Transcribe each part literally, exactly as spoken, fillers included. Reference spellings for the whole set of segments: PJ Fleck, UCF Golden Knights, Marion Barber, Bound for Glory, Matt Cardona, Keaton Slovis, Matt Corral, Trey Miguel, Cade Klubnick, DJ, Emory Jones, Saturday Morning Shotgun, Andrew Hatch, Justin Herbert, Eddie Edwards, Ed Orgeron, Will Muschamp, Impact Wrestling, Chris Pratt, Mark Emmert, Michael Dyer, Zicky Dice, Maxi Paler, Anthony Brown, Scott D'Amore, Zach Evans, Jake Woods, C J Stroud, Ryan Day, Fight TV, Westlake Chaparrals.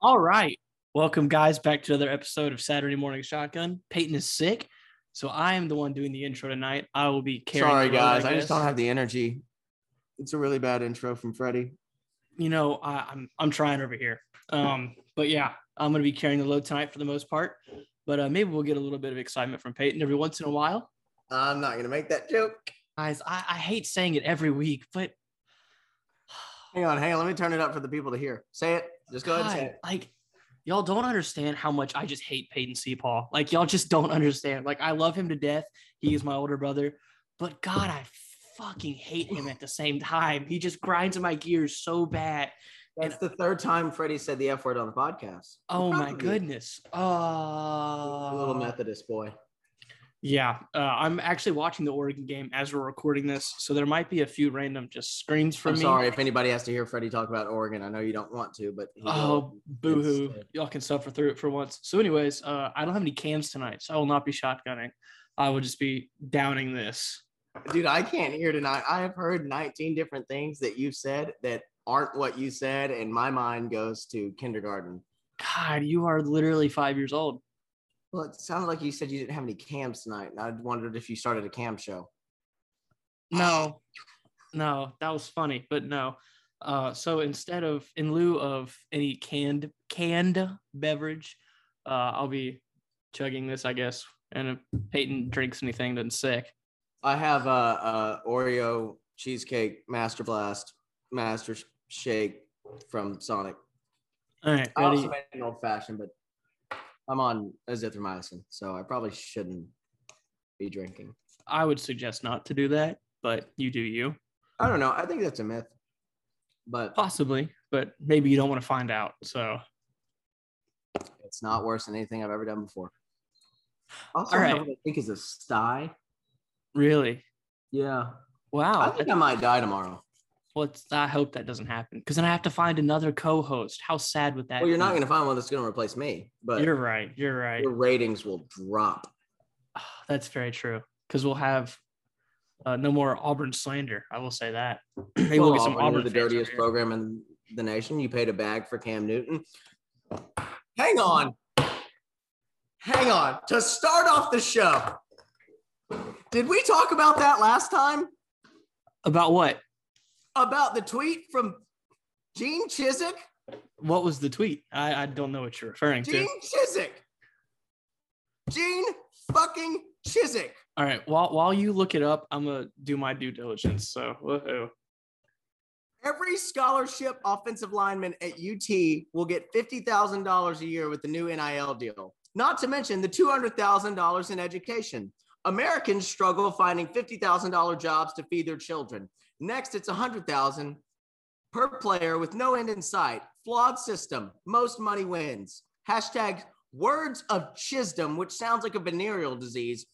All right. Welcome, guys, back to another episode of Saturday Morning Shotgun. Peyton is sick, so I am the one doing the intro tonight. I will be carrying. Sorry, guys. I, I just don't have the energy. It's a really bad intro from Freddy. You know, I, I'm I'm trying over here. Um, but, yeah, I'm going to be carrying the load tonight for the most part. But uh, maybe we'll get a little bit of excitement from Peyton every once in a while. I'm not going to make that joke. Guys, I, I hate saying it every week, but hang on, hang on. Let me turn it up for the people to hear. Say it. Just go ahead and say it. Like, y'all don't understand how much I just hate Peyton C. Paul. Like, y'all just don't understand. Like, I love him to death. He is my older brother. But, God, I fucking hate him at the same time. He just grinds in my gears so bad. That's and, the third time Freddie said the F word on the podcast. Oh, probably. My goodness. Oh. A little Methodist boy. Yeah, uh, I'm actually watching the Oregon game as we're recording this, so there might be a few random just screams from me. I'm sorry if anybody has to hear Freddie talk about Oregon. I know you don't want to, but oh, boo-hoo. Y'all can suffer through it for once. So anyways, uh, I don't have any cans tonight, so I will not be shotgunning. I will just be downing this. Dude, I can't hear tonight. I have heard nineteen different things that you've said that aren't what you said, and my mind goes to kindergarten. God, you are literally five years old. Well, it sounded like you said you didn't have any cams tonight, and I wondered if you started a cam show. No, no, that was funny, but no. Uh, so instead of, in lieu of any canned canned beverage, uh, I'll be chugging this, I guess. And if Peyton drinks anything, then sick. I have a, a Oreo cheesecake master blast, master shake from Sonic. All right, I also made an old fashioned, but I'm on azithromycin, so I probably shouldn't be drinking. I would suggest not to do that, but you do you. I don't know. I think that's a myth. But possibly, but maybe you don't want to find out, so. It's not worse than anything I've ever done before. Also, all right. I don't know what I think is a sty. Really? Yeah. Wow. I think I might die tomorrow. Well, I hope that doesn't happen because then I have to find another co-host. How sad would that be? Well, you're not going to find one that's going to replace me. But you're right. You're right. Your ratings will drop. Oh, that's very true because we'll have uh, no more Auburn slander. I will say that. Maybe we'll, we'll get some Auburn, Auburn the dirtiest program in the nation. You paid a bag for Cam Newton. Hang on. Hang on. To start off the show, did we talk about that last time? About what? About the tweet from Gene Chizik? What was the tweet? I, I don't know what you're referring Gene to. Gene Chizik. Gene fucking Chizik. All right. While while you look it up, I'm going to do my due diligence. So, woohoo. Every scholarship offensive lineman at U T will get fifty thousand dollars a year with the new N I L deal. Not to mention the two hundred thousand dollars in education. Americans struggle finding fifty thousand dollars jobs to feed their children. Next, it's one hundred thousand dollars per player with no end in sight. Flawed system. Most money wins. Hashtag words of chisdom, which sounds like a venereal disease.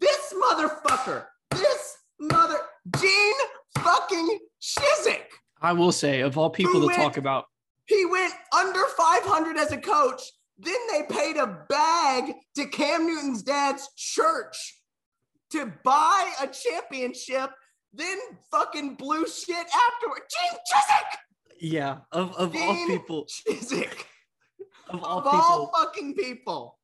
This motherfucker. This mother. Gene fucking Chizik. I will say, of all people to went, talk about. He went under five hundred as a coach. Then they paid a bag to Cam Newton's dad's church to buy a championship. Then fucking blew shit afterward. Gene Chizik! Yeah, of, of Gene all people. Chizik. Of all, of people. all fucking people.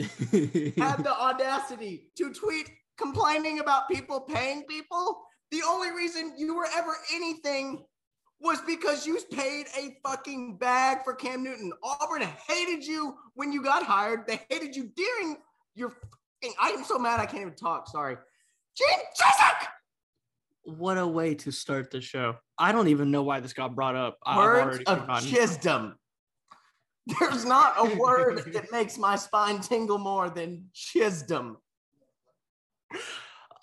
Had the audacity to tweet complaining about people paying people. The only reason you were ever anything was because you paid a fucking bag for Cam Newton. Auburn hated you when you got hired. They hated you during your fucking... I am so mad I can't even talk. Sorry. Gene Chizik! What a way to start the show. I don't even know why this got brought up. Words of chisdom. There's not a word that makes my spine tingle more than chisdom.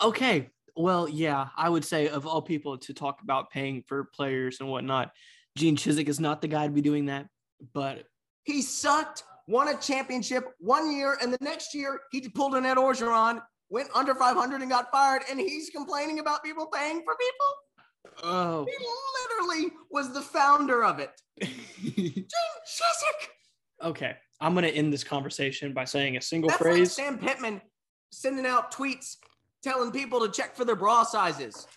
Okay. Well, yeah, I would say of all people to talk about paying for players and whatnot, Gene Chizik is not the guy to be doing that, but he sucked, won a championship one year, and the next year he pulled an Ed Orgeron, went under five hundred and got fired, and he's complaining about people paying for people? Oh. He literally was the founder of it. Gene Chizik! Okay, I'm going to end this conversation by saying a single That's phrase. That's like Sam Pittman sending out tweets telling people to check for their bra sizes.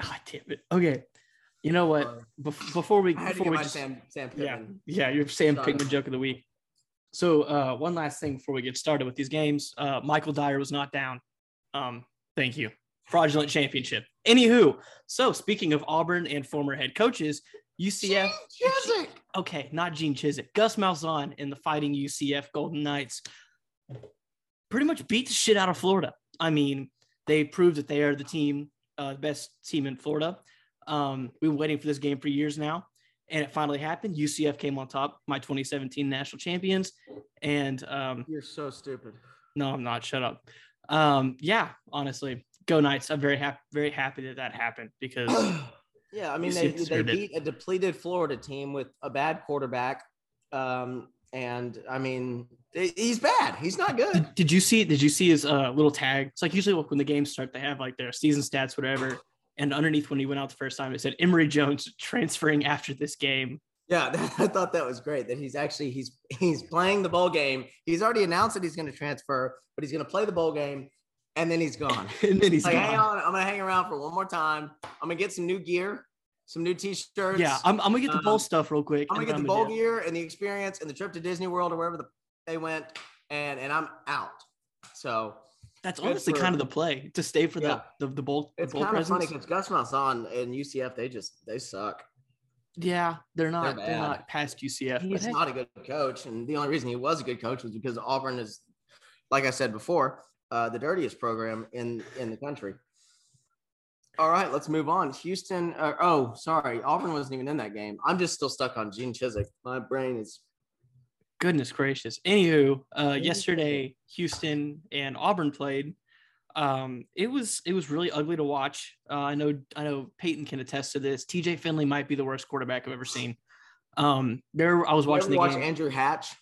God damn it. Okay, You know what? Uh, Bef- before we, I had before to get we my just, Sam, Sam Pittman. Yeah, yeah, your Sam Pittman joke of the week. So uh, one last thing before we get started with these games, uh, Michael Dyer was not down. Um, thank you. Fraudulent championship. Anywho, so speaking of Auburn and former head coaches, U C F. Gene Chizik. Okay, not Gene Chizik. Gus Malzahn and the Fighting U C F Golden Knights pretty much beat the shit out of Florida. I mean, they proved that they are the team, uh, best team in Florida. Um, we've been waiting for this game for years now, and it finally happened. U C F came on top, my twenty seventeen national champions. And um, you're so stupid. No, I'm not. Shut up. Um, yeah, honestly, go Knights. I'm very happy, very happy that that happened because. Yeah, I mean, they, they beat a depleted Florida team with a bad quarterback. Um, and, I mean, he's bad. He's not good. Did, did you see Did you see his uh, little tag? It's like usually when the games start, they have like their season stats, whatever. And underneath when he went out the first time, it said Emory Jones transferring after this game. Yeah, I thought that was great that he's actually he's he's playing the bowl game. He's already announced that he's going to transfer, but he's going to play the bowl game. And then he's gone. And then he's like, gone. Hang on, I'm gonna hang around for one more time. I'm gonna get some new gear, some new T-shirts. Yeah, I'm, I'm gonna get the bowl um, stuff real quick. I'm gonna get the bowl gear and the experience and the trip to Disney World or wherever the, they went, and and I'm out. So that's honestly for, kind of the play to stay for yeah. the, the the bowl. It's the bowl kind of presence. Funny because Gus Malzahn and U C F they just they suck. Yeah, they're not they're, they're not past U C F. He's not a good coach, and the only reason he was a good coach was because Auburn is, like I said before. Uh, the dirtiest program in, in the country. All right, let's move on. Houston. Uh, oh, sorry. Auburn wasn't even in that game. I'm just still stuck on Gene Chizik. My brain is. Goodness gracious. Anywho, uh, yesterday, Houston and Auburn played. Um, it was it was really ugly to watch. Uh, I know I know Peyton can attest to this. T J Finley might be the worst quarterback I've ever seen. Um, there I was watching the watch game. Andrew Hatch.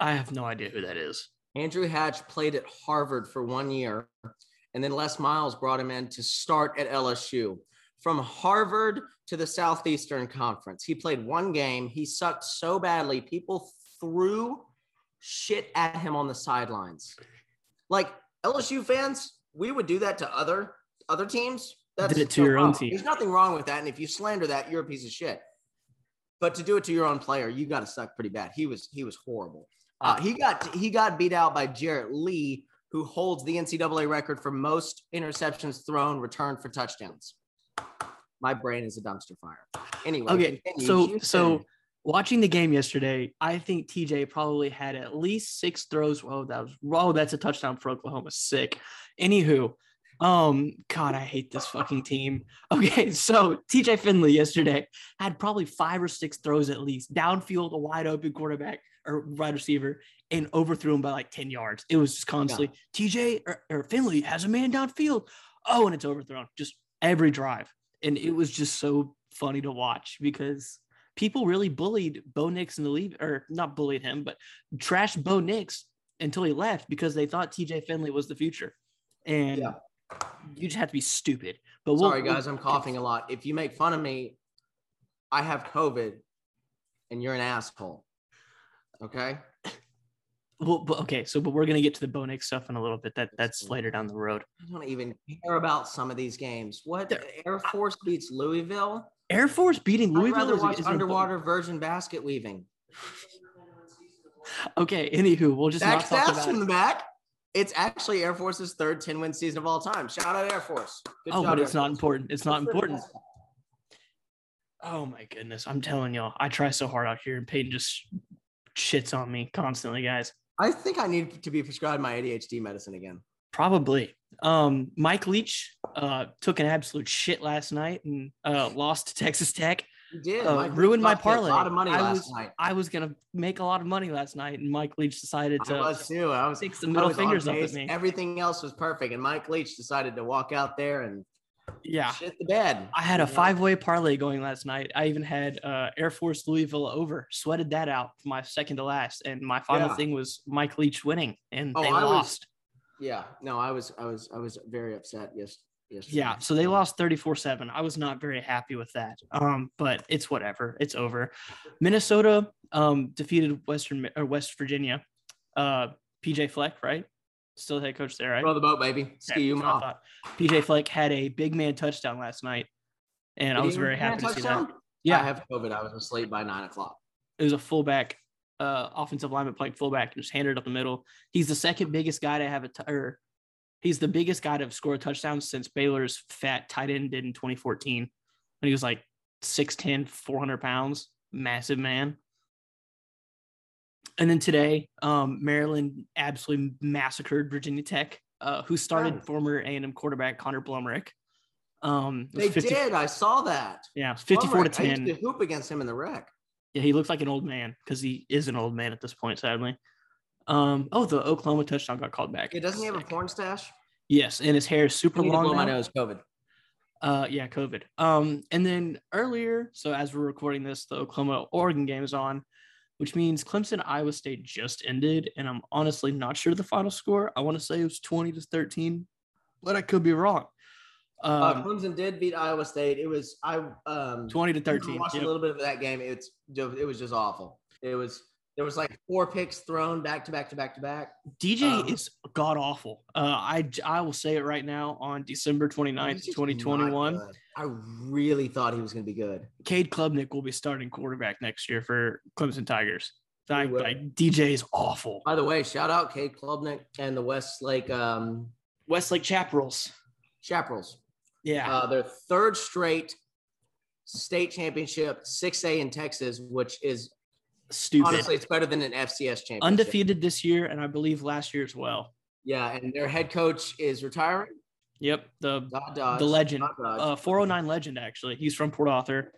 I have no idea who that is. Andrew Hatch played at Harvard for one year, and then Les Miles brought him in to start at L S U. From Harvard to the Southeastern Conference, he played one game. He sucked so badly, people threw shit at him on the sidelines. Like L S U fans, we would do that to other other teams. That's did it to no your problem. Own team. There's nothing wrong with that, and if you slander that, you're a piece of shit. But to do it to your own player, you got to suck pretty bad. He was he was horrible. Uh, he got he got beat out by Jarrett Lee, who holds the N C double A record for most interceptions thrown returned for touchdowns. My brain is a dumpster fire. Anyway, okay. So Houston. so watching the game yesterday, I think T J probably had at least six throws. Oh, that was oh, that's a touchdown for Oklahoma. Sick. Anywho, um, God, I hate this fucking team. Okay, so T J Finley yesterday had probably five or six throws at least downfield, a wide open quarterback. Or wide receiver and overthrew him by like ten yards. It was just constantly yeah. T J or, or Finley has a man downfield. Oh, and it's overthrown just every drive. And it was just so funny to watch because people really bullied Bo Nix in the league, or not bullied him, but trashed Bo Nix until he left because they thought T J Finley was the future. And yeah. you just have to be stupid. But we'll, sorry guys, we'll, I'm coughing a lot. If you make fun of me, I have COVID and you're an asshole. Okay. Well, but, okay. So, but we're going to get to the Bo Nix stuff in a little bit. That that's later down the road. I don't even care about some of these games. What They're, Air Force I, beats Louisville? Air Force beating Louisville? I'd rather watch is, is underwater virgin basket weaving. Okay. Anywho, we'll just Zach not talk Stats about from it. The back. It's actually Air Force's third ten-win season of all time. Shout out Air Force. Good oh, job, but it's Air not Force. Important. It's not important. Oh my goodness! I'm telling y'all, I try so hard out here, and Peyton just. Shits on me constantly, guys. I think I need to be prescribed my A D H D medicine again. Probably. Um, Mike Leach uh, took an absolute shit last night and uh, lost to Texas Tech. He did. Uh, ruined my parlay. A lot of money I last was, night. I was going to make a lot of money last night, and Mike Leach decided to I was too. I was, stick some middle fingers up at me. Everything else was perfect, and Mike Leach decided to walk out there and yeah. shit the bed. I had a five-way parlay going last night. I even had uh, Air Force Louisville over, sweated that out for my second to last, and my final yeah. thing was Mike Leach winning, and oh, they I lost. Was, yeah, no, I was, I was, I was very upset. Yes, yes. Yeah, so they lost thirty-four seven. I was not very happy with that. Um, but it's whatever. It's over. Minnesota um defeated Western or West Virginia. Uh, P J Fleck, right? Still head coach there, right? Row the boat, baby. Ski yeah, you off. P J Fleck had a big man touchdown last night, And Did I was very happy to see that. Yeah. I have COVID. I was asleep by nine o'clock. It was a fullback, uh, offensive lineman playing fullback, and just handed up the middle. He's the second biggest guy to have a t- or he's the biggest guy to have scored touchdowns since Baylor's fat tight end did in twenty fourteen. And he was like six ten, four hundred pounds, massive man. And then today, um, Maryland absolutely massacred Virginia Tech, uh, who started right. former A and M quarterback Connor Blumrick. Um, they fifty did. I saw that. Yeah, fifty-four Blumrick, to ten. I used to hoop against him in the wreck. Yeah, he looks like an old man because he is an old man at this point, sadly. Um, oh, the Oklahoma touchdown got called back. Yeah, doesn't he have a porn stash? Yes, and his hair is super long. Blow my nose, COVID. Uh, yeah, COVID. Um, and then earlier, so as we're recording this, the Oklahoma-Oregon game is on, which means Clemson-Iowa State just ended, and I'm honestly not sure the final score. I want to say it was twenty to thirteen, but I could be wrong. Um, uh, Clemson did beat Iowa State. It was I um, twenty to thirteen. I watched yep. a little bit of that game. It's it was just awful. It was there was like four picks thrown back to back to back to back. D J um, is god awful. Uh, I I will say it right now on December twenty-ninth, twenty twenty-one. I really thought he was going to be good. Cade Klubnick will be starting quarterback next year for Clemson Tigers. I, like D J is awful. By the way, shout out Cade Klubnick and the Westlake um, Westlake Chaparrals. Chaparrals. Yeah, uh, their third straight state championship, six A in Texas, which is stupid. Honestly, it's better than an F C S championship. Undefeated this year, and I believe last year as well. Yeah, and their head coach is retiring. Yep, the Dodge, the legend, Dodge. Uh, four oh nine legend, actually. He's from Port Arthur.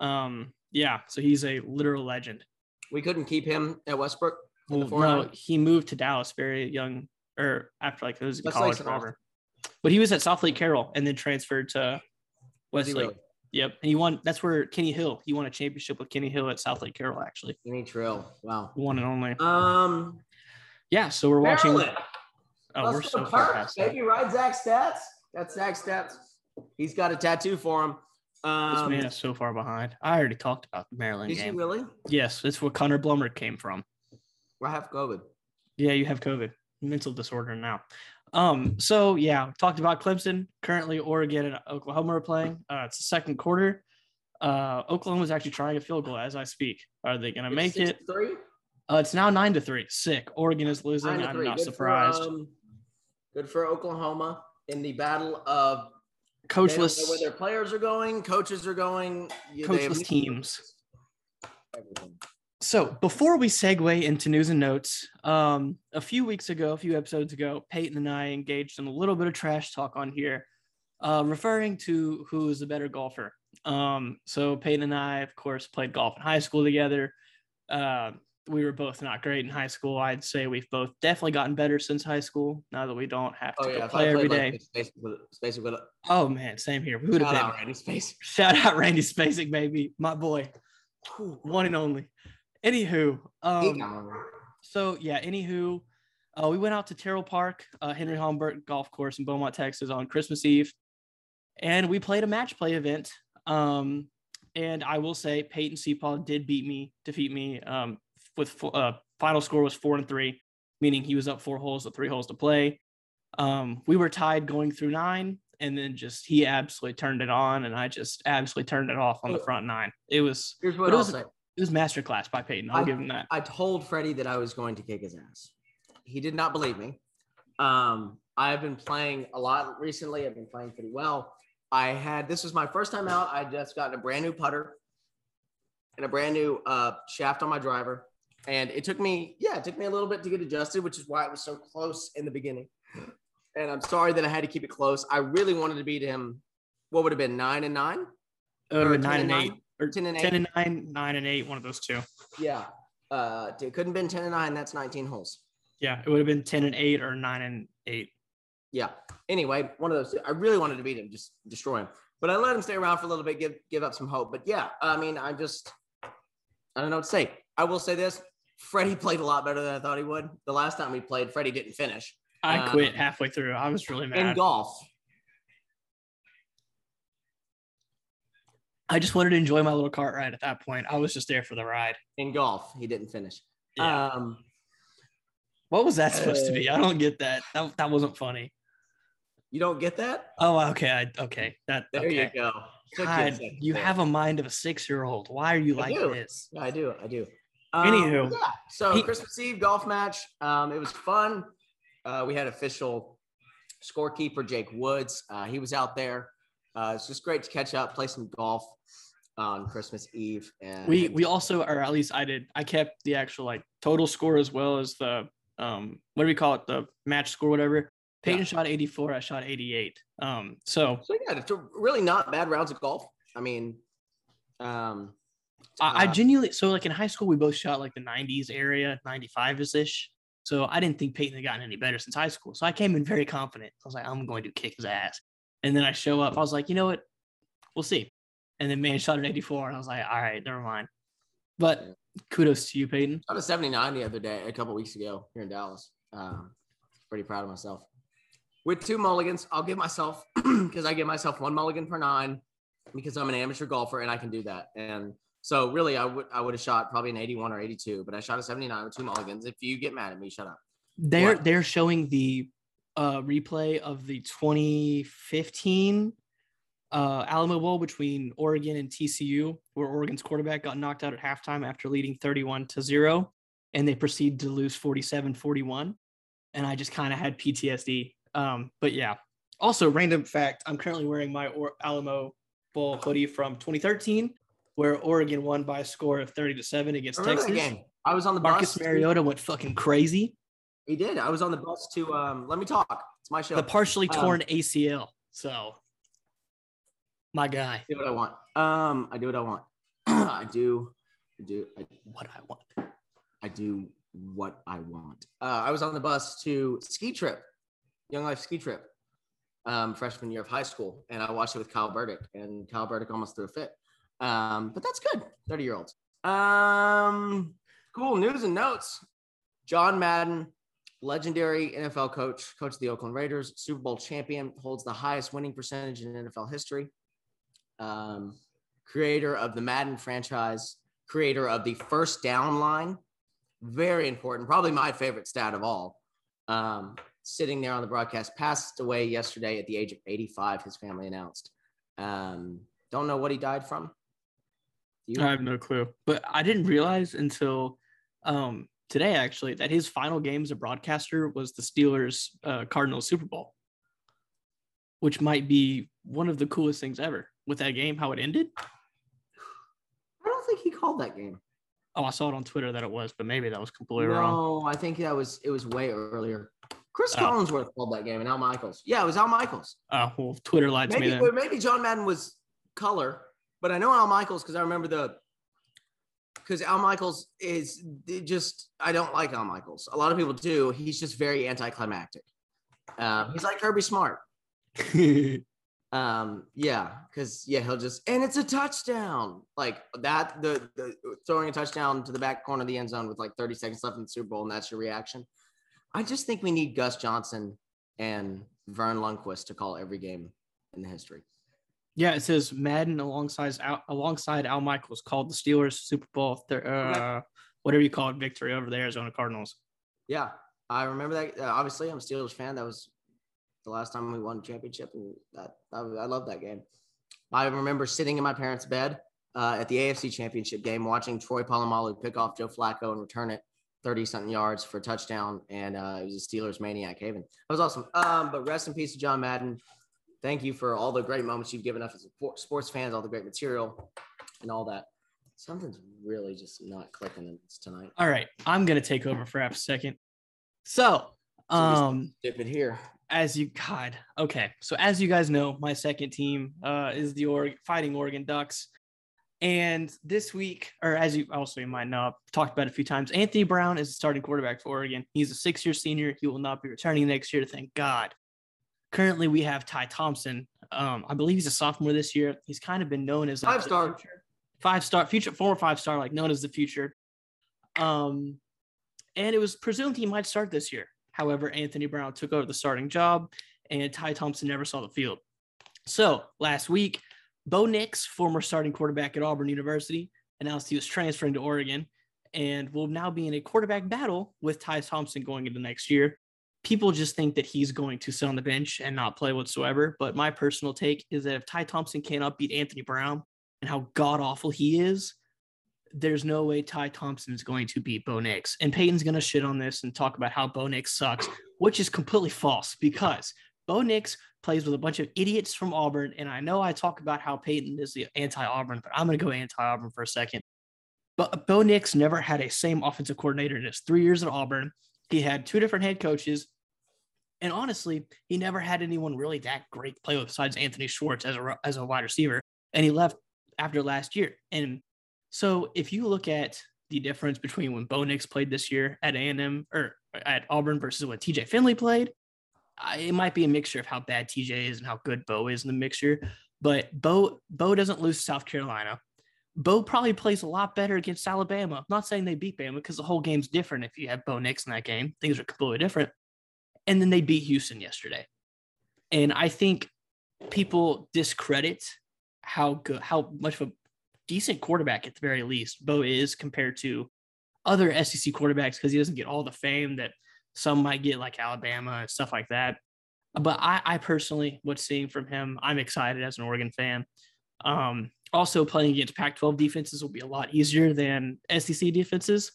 Um, yeah, so he's a literal legend. We couldn't keep him at Westbrook. Well, no, he moved to Dallas very young, or after like it was in college forever. But he was at South Lake Carroll and then transferred to Westlake. Really? Yep. And he won. That's where Kenny Hill, he won a championship with Kenny Hill at South Lake Carroll, actually. Kenny Trill. Wow. One and only. Um, yeah. So we're Maryland. watching. Oh, Let's we're so park. far past that. Baby, ride Zach Stats. That's Zach Stats. He's got a tattoo for him. Um, this man is so far behind. I already talked about the Maryland game. Is he really? Yes. That's where Connor Blumrick came from. I have COVID. Yeah, you have COVID. Mental disorder now. Um, so yeah, talked about Clemson. Currently Oregon and Oklahoma are playing. Uh, it's the second quarter. Uh, Oklahoma is actually trying a field goal as I speak. Are they going to make it? Three? Uh, it's now nine to three. Sick. Oregon is losing. I'm not surprised. For, um, good for Oklahoma in the battle of coachless. They don't know where their players are going, coaches are going. Coachless teams. Everything. So before we segue into news and notes, um, a few weeks ago, a few episodes ago, Peyton and I engaged in a little bit of trash talk on here, uh, referring to who is the better golfer. Um, so Peyton and I, of course, played golf in high school together. Uh, we were both not great in high school. I'd say we've both definitely gotten better since high school, now that we don't have to oh, go yeah, play every like, day. Space with, space with, oh, man, same here. We would have been. Shout out Randy Spacek. Shout out Randy Spacek, baby, my boy, one and only. Anywho, um, so yeah, anywho, uh, we went out to Terrell Park, uh, Henry Homburg Golf Course in Beaumont, Texas on Christmas Eve, and we played a match play event. Um, and I will say Peyton C. Paul did beat me, defeat me um, with uh, final score was four and three, meaning he was up four holes with three holes to play. Um, we were tied going through nine, and then just he absolutely turned it on, and I just absolutely turned it off on the front nine. It was. Here's what I'll say. It was masterclass by Peyton. I'll I, give him that. I told Freddy that I was going to kick his ass. He did not believe me. Um, I've been playing a lot recently. I've been playing pretty well. I had – this was my first time out. I just got a brand new putter and a brand new uh, shaft on my driver. And it took me – yeah, it took me a little bit to get adjusted, which is why it was so close in the beginning. And I'm sorry that I had to keep it close. I really wanted to beat him – what would have been, nine and nine? Uh, or nine and eight. Or ten and eight. ten and nine, nine and eight, one of those two. Yeah. Uh, it couldn't have been ten and nine. That's nineteen holes. Yeah. It would have been ten and eight or nine and eight. Yeah. Anyway, one of those two. I really wanted to beat him, just destroy him. But I let him stay around for a little bit, give give up some hope. But yeah, I mean, I just, I don't know what to say. I will say this. Freddie played a lot better than I thought he would. The last time we played, Freddie didn't finish. I um, quit halfway through. I was really mad. In golf. I just wanted to enjoy my little cart ride at that point. I was just there for the ride. In golf, he didn't finish. Yeah. Um, what was that supposed uh, to be? I don't get that. That that wasn't funny. You don't get that? Oh, okay. I, okay. That there okay. you go. God, you there. have a mind of a six-year-old. Why are you I like do. this? Yeah, I do. I do. Um, Anywho. Yeah. So he- Christmas Eve golf match. Um, it was fun. Uh, we had official scorekeeper Jake Woods. Uh, he was out there. Uh, it's just great to catch up, play some golf on Christmas Eve. And we we also, or at least I did, I kept the actual like total score as well as the um what do we call it, the match score, whatever. Peyton yeah. shot eighty-four, I shot eighty-eight. Um, so so yeah, it's really not bad rounds of golf. I mean, um, I, uh, I genuinely so like in high school we both shot like the nineties area, ninety-five-ish. So I didn't think Peyton had gotten any better since high school. So I came in very confident. I was like, I'm going to kick his ass. And then I show up. I was like, you know what? We'll see. And then, man, shot an eighty-four. And I was like, all right, never mind. But kudos to you, Peyton. I shot a seventy-nine the other day, a couple weeks ago here in Dallas. Um, pretty proud of myself. With two mulligans, I'll give myself – because I give myself one mulligan per nine because I'm an amateur golfer and I can do that. And so, really, I would I would have shot probably an eighty-one or eighty-two, but I shot a seventy-nine with two mulligans. If you get mad at me, shut up. They're, they're showing the – Uh, replay of the twenty fifteen uh, Alamo Bowl between Oregon and T C U, where Oregon's quarterback got knocked out at halftime after leading thirty-one to zero, and they proceed to lose forty-seven forty-one. And I just kind of had P T S D. Um, but yeah, also random fact: I'm currently wearing my or- Alamo Bowl hoodie from twenty thirteen, where Oregon won by a score of thirty to seven against Texas. Again, I was on the Marcus bus. Mariota went fucking crazy. He did. I was on the bus to um, – let me talk. It's my show. The partially torn um, A C L. So, my guy. I do what I want. Um, I do what I want. I do I do I, what I want. I do what I want. Uh, I was on the bus to ski trip, Young Life ski trip, um, freshman year of high school, and I watched it with Kyle Burdick, and Kyle Burdick almost threw a fit. Um, but that's good, thirty-year-olds. Um, cool news and notes. John Madden. Legendary N F L coach, coach of the Oakland Raiders, Super Bowl champion, holds the highest winning percentage in N F L history. Um, creator of the Madden franchise, creator of the first down line. Very important, probably my favorite stat of all. Um, sitting there on the broadcast, passed away yesterday at the age of eighty-five, his family announced. Um, don't know what he died from. You? I have no clue. But I didn't realize until um, – today, actually, that his final game as a broadcaster was the Steelers uh, Cardinals Super Bowl, which might be one of the coolest things ever. With that game, how it ended? I don't think he called that game. Oh, I saw it on Twitter that it was, but maybe that was completely no, wrong. No, I think that was it was way earlier. Chris oh. Collinsworth called that game, and Al Michaels. Yeah, it was Al Michaels. Oh, uh, well, Twitter lied maybe, to me then. Maybe John Madden was color, but I know Al Michaels because I remember the – because Al Michaels is just – I don't like Al Michaels. A lot of people do. He's just very anticlimactic. Um, he's like Kirby Smart. um, yeah, because, yeah, he'll just – and it's a touchdown. Like that, the, the throwing a touchdown to the back corner of the end zone with like thirty seconds left in the Super Bowl, and that's your reaction. I just think we need Gus Johnson and Vern Lundquist to call every game in the history. Yeah, it says Madden alongside alongside Al Michaels called the Steelers Super Bowl, th- uh, whatever you call it, victory over the Arizona Cardinals. Yeah, I remember that. Uh, obviously, I'm a Steelers fan. That was the last time we won a championship, and that, I, I love that game. I remember sitting in my parents' bed uh, at the A F C Championship game, watching Troy Polamalu pick off Joe Flacco and return it thirty-something yards for a touchdown, and uh, it was a Steelers maniac haven. That was awesome. Um, but rest in peace to John Madden. Thank you for all the great moments you've given us as sports fans, all the great material and all that. Something's really just not clicking tonight. All right. I'm going to take over for half a second. So, um, dip it here. As you, God, okay. So, as you guys know, my second team uh, is the Org, Fighting Oregon Ducks. And this week, or as you also you might know, I've talked about it a few times, Anthony Brown is the starting quarterback for Oregon. He's a six-year senior. He will not be returning next year, thank God. Currently, we have Ty Thompson. Um, I believe he's a sophomore this year. He's kind of been known as like, five-star, five-star future, former five-star, like known as the future. Um, and it was presumed he might start this year. However, Anthony Brown took over the starting job, and Ty Thompson never saw the field. So last week, Bo Nix, former starting quarterback at Auburn University, announced he was transferring to Oregon, and will now be in a quarterback battle with Ty Thompson going into next year. people just think that he's going to sit on the bench and not play whatsoever. But my personal take is that if Ty Thompson can't beat Anthony Brown and how god-awful he is, there's no way Ty Thompson is going to beat Bo Nix. And Peyton's going to shit on this and talk about how Bo Nix sucks, which is completely false because Bo Nix plays with a bunch of idiots from Auburn. And I know I talk about how Peyton is the anti-Auburn, but I'm going to go anti-Auburn for a second. But Bo Nix never had a same offensive coordinator in his three years at Auburn. He had two different head coaches. And honestly, he never had anyone really that great play with besides Anthony Schwartz as a, as a wide receiver. And he left after last year. And so if you look at the difference between when Bo Nix played this year at A and M or at Auburn versus when T J Finley played, I, it might be a mixture of how bad T J is and how good Bo is in the mixture. But Bo, Bo doesn't lose to South Carolina. Bo probably plays a lot better against Alabama. I'm not saying they beat Bama because the whole game's different. If you have Bo Nix in that game, things are completely different. And then they beat Houston yesterday. And I think people discredit how good, how much of a decent quarterback at the very least Bo is compared to other S E C quarterbacks because he doesn't get all the fame that some might get, like Alabama and stuff like that. But I, I personally, what's seeing from him, I'm excited as an Oregon fan. Um, also, playing against Pac twelve defenses will be a lot easier than S E C defenses.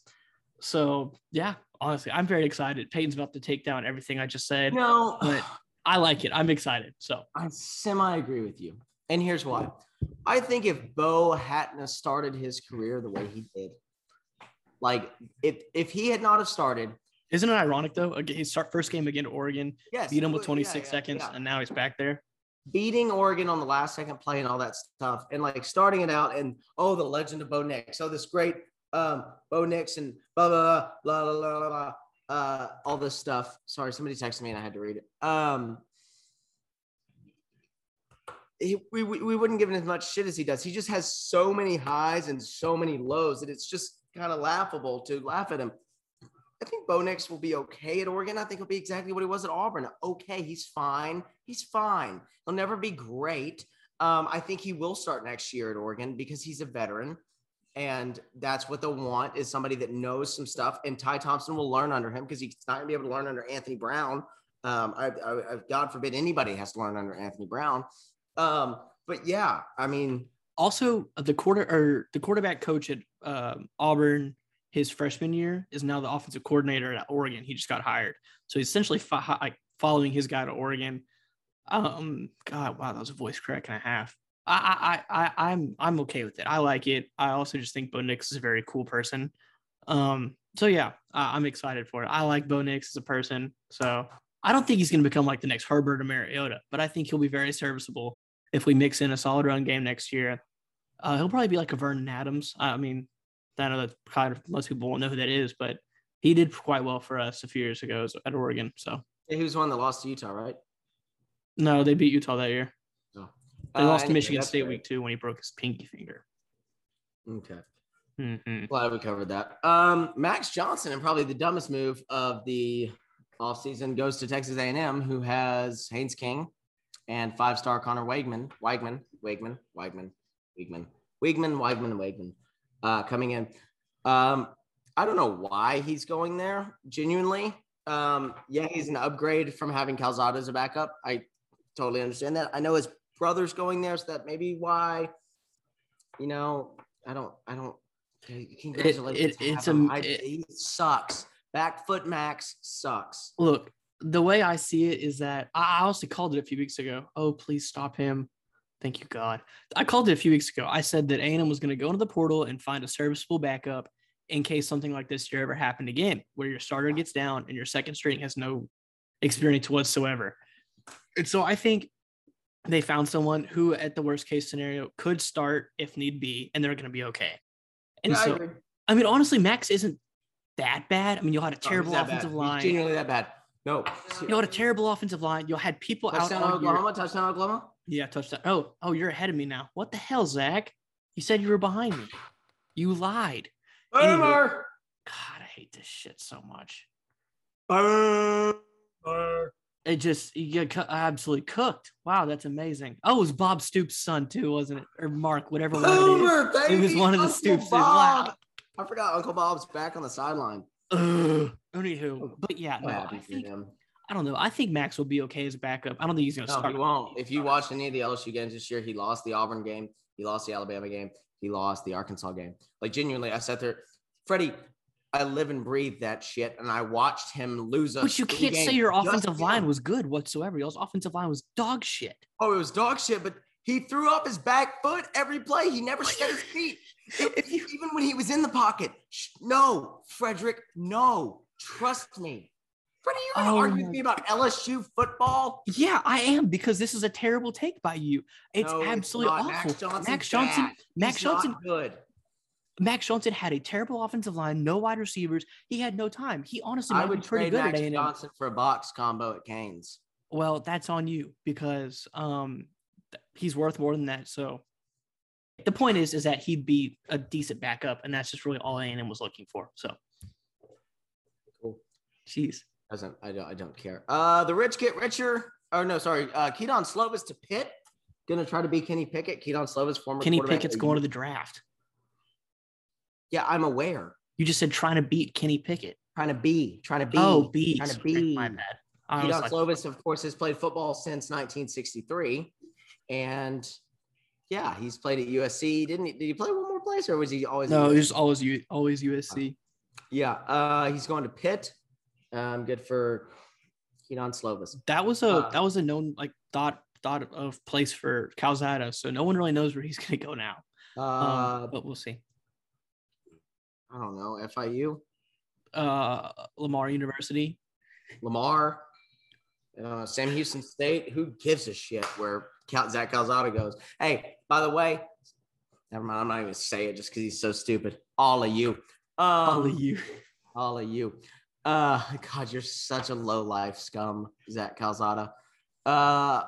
So, yeah, honestly, I'm very excited. Peyton's about to take down everything I just said. No, but I like it. I'm excited. So I semi-agree with you. And here's why. I think if Bo hadn't started his career the way he did, like if if he had not have started. Isn't it ironic, though? His first game against Oregon, yes, beat him with twenty-six yeah, yeah, seconds, yeah. And now he's back there. Beating Oregon on the last second play and all that stuff, and like starting it out and, oh, the legend of Bo Nix. Oh, this great um, Bo Nix and blah, blah, blah, blah, blah, blah, blah, uh, all this stuff. Sorry, somebody texted me and I had to read it. Um, He, we, we wouldn't give him as much shit as he does. He just has so many highs and so many lows that it's just kind of laughable to laugh at him. I think Bo Nix will be okay at Oregon. I think he'll be exactly what he was at Auburn. Okay, he's fine. He's fine. He'll never be great. Um, I think he will start next year at Oregon because he's a veteran, and that's what they'll want is somebody that knows some stuff, and Ty Thompson will learn under him because he's not going to be able to learn under Anthony Brown. Um, I, I, I, God forbid anybody has to learn under Anthony Brown. Um, but yeah, I mean, also the quarter or the quarterback coach at um, Auburn his freshman year is now the offensive coordinator at Oregon. He just got hired, so he's essentially fo- like following his guy to Oregon. Um, God, wow, that was a voice crack and a half. I, I, I, I'm, I'm okay with it. I like it. I also just think Bo Nix is a very cool person. Um, so yeah, I, I'm excited for it. I like Bo Nix as a person, so. I don't think he's going to become like the next Herbert or Mariota, but I think he'll be very serviceable if we mix in a solid run game next year. Uh, he'll probably be like a Vernon Adams. I mean, I know that kind of most people won't know who that is, but he did quite well for us a few years ago at Oregon. So yeah, he was one that lost to Utah, right? No, they beat Utah that year. Oh. They uh, lost to Michigan State week two when he broke his pinky finger. Okay. Mm-hmm. Glad we covered that. Um, Max Johnson, and probably the dumbest move of the offseason, goes to Texas A and M, who has Haynes King and five-star Connor Wegman, Wegman, Wegman, Wegman, Wegman, Wegman, Wegman, Wegman, uh, coming in. Um, I don't know why he's going there, genuinely. Um, yeah, he's an upgrade from having Calzada as a backup. I totally understand that. I know his brother's going there, so that may be why, you know, I don't, I don't, congratulations. It, it, it's a, I, it, he sucks. Back foot Max sucks. Look, the way I see it is that I also called it a few weeks ago. Oh, please stop him. Thank you, God. I called it a few weeks ago. I said that A and M was going to go into the portal and find a serviceable backup in case something like this year ever happened again, where your starter gets down and your second string has no experience whatsoever. And so I think they found someone who, at the worst case scenario, could start if need be, and they're going to be okay. And yeah, so, I, I mean, honestly, Max isn't that bad. I mean, you'll had a terrible oh, offensive bad. line. He's genuinely that bad. No. You had a terrible offensive line. You'll had people touchdown out. Touchdown Oklahoma. Your... Touchdown Oklahoma. Yeah, touchdown. Oh, oh, you're ahead of me now. What the hell, Zach? You said you were behind me. You lied. Anyway, God, I hate this shit so much. It just you get absolutely cooked. Wow, that's amazing. Oh, it was Bob Stoops' son too, wasn't it? Or Mark, whatever one it is. It was one of the Stoops. Wow. I forgot Uncle Bob's back on the sideline. Uh, anywho, but yeah, no, I think, I don't know. I think Max will be okay as a backup. I don't think he's going to no, start. He won't. If you watched any of the L S U games this year, he lost the Auburn game. He lost the Alabama game. He lost the Arkansas game. Like, genuinely, I sat there. Freddie, I live and breathe that shit, and I watched him lose a But you can't game. say your offensive Just line was good whatsoever. Y'all's offensive line was dog shit. Oh, it was dog shit, but he threw off his back foot every play. He never set his feet. It, you, even when he was in the pocket. No, Frederick, no. Trust me. Freddie, are you going to oh, argue with me about L S U football? Yeah, I am, because this is a terrible take by you. It's no, absolutely it's awful. Max Johnson, Max Johnson, bad. Max He's Johnson, not good. Max Johnson had a terrible offensive line, no wide receivers. He had no time. He honestly might I would be pretty trade good Max at A and M. Johnson for a box combo at Canes. Well, that's on you, because um, he's worth more than that. So the point is, is that he'd be a decent backup, and that's just really all A and M was looking for. So, cool. Jeez. Doesn't I don't I don't care. Uh, the rich get richer. Oh no, sorry. Uh, Keaton Slovis to Pitt. Gonna try to be Kenny Pickett. Keaton Slovis, former Kenny Pickett's going to the draft. Yeah, I'm aware. You just said trying to beat Kenny Pickett. Trying to be, trying to be, oh, be. trying to be. My bad. Keaton like, Slovis, of course, has played football since nineteen sixty-three, and yeah, he's played at U S C. Didn't he? Did he play one more place, or was he always? No, he was always U, always U S C. Yeah, uh, he's going to Pitt. Um, good for Keaton Slovis. That was a uh, that was a known like thought thought of place for Calzada, so no one really knows where he's going to go now. Uh, um, but we'll see. I don't know. F I U, uh, Lamar University, Lamar, uh, Sam Houston State. Who gives a shit where Cal- Zach Calzada goes? Hey, by the way, never mind. I'm not even gonna say it just because he's so stupid. All of you, um, all of you, all of you. Uh, God, you're such a low life scum, Zach Calzada. Uh,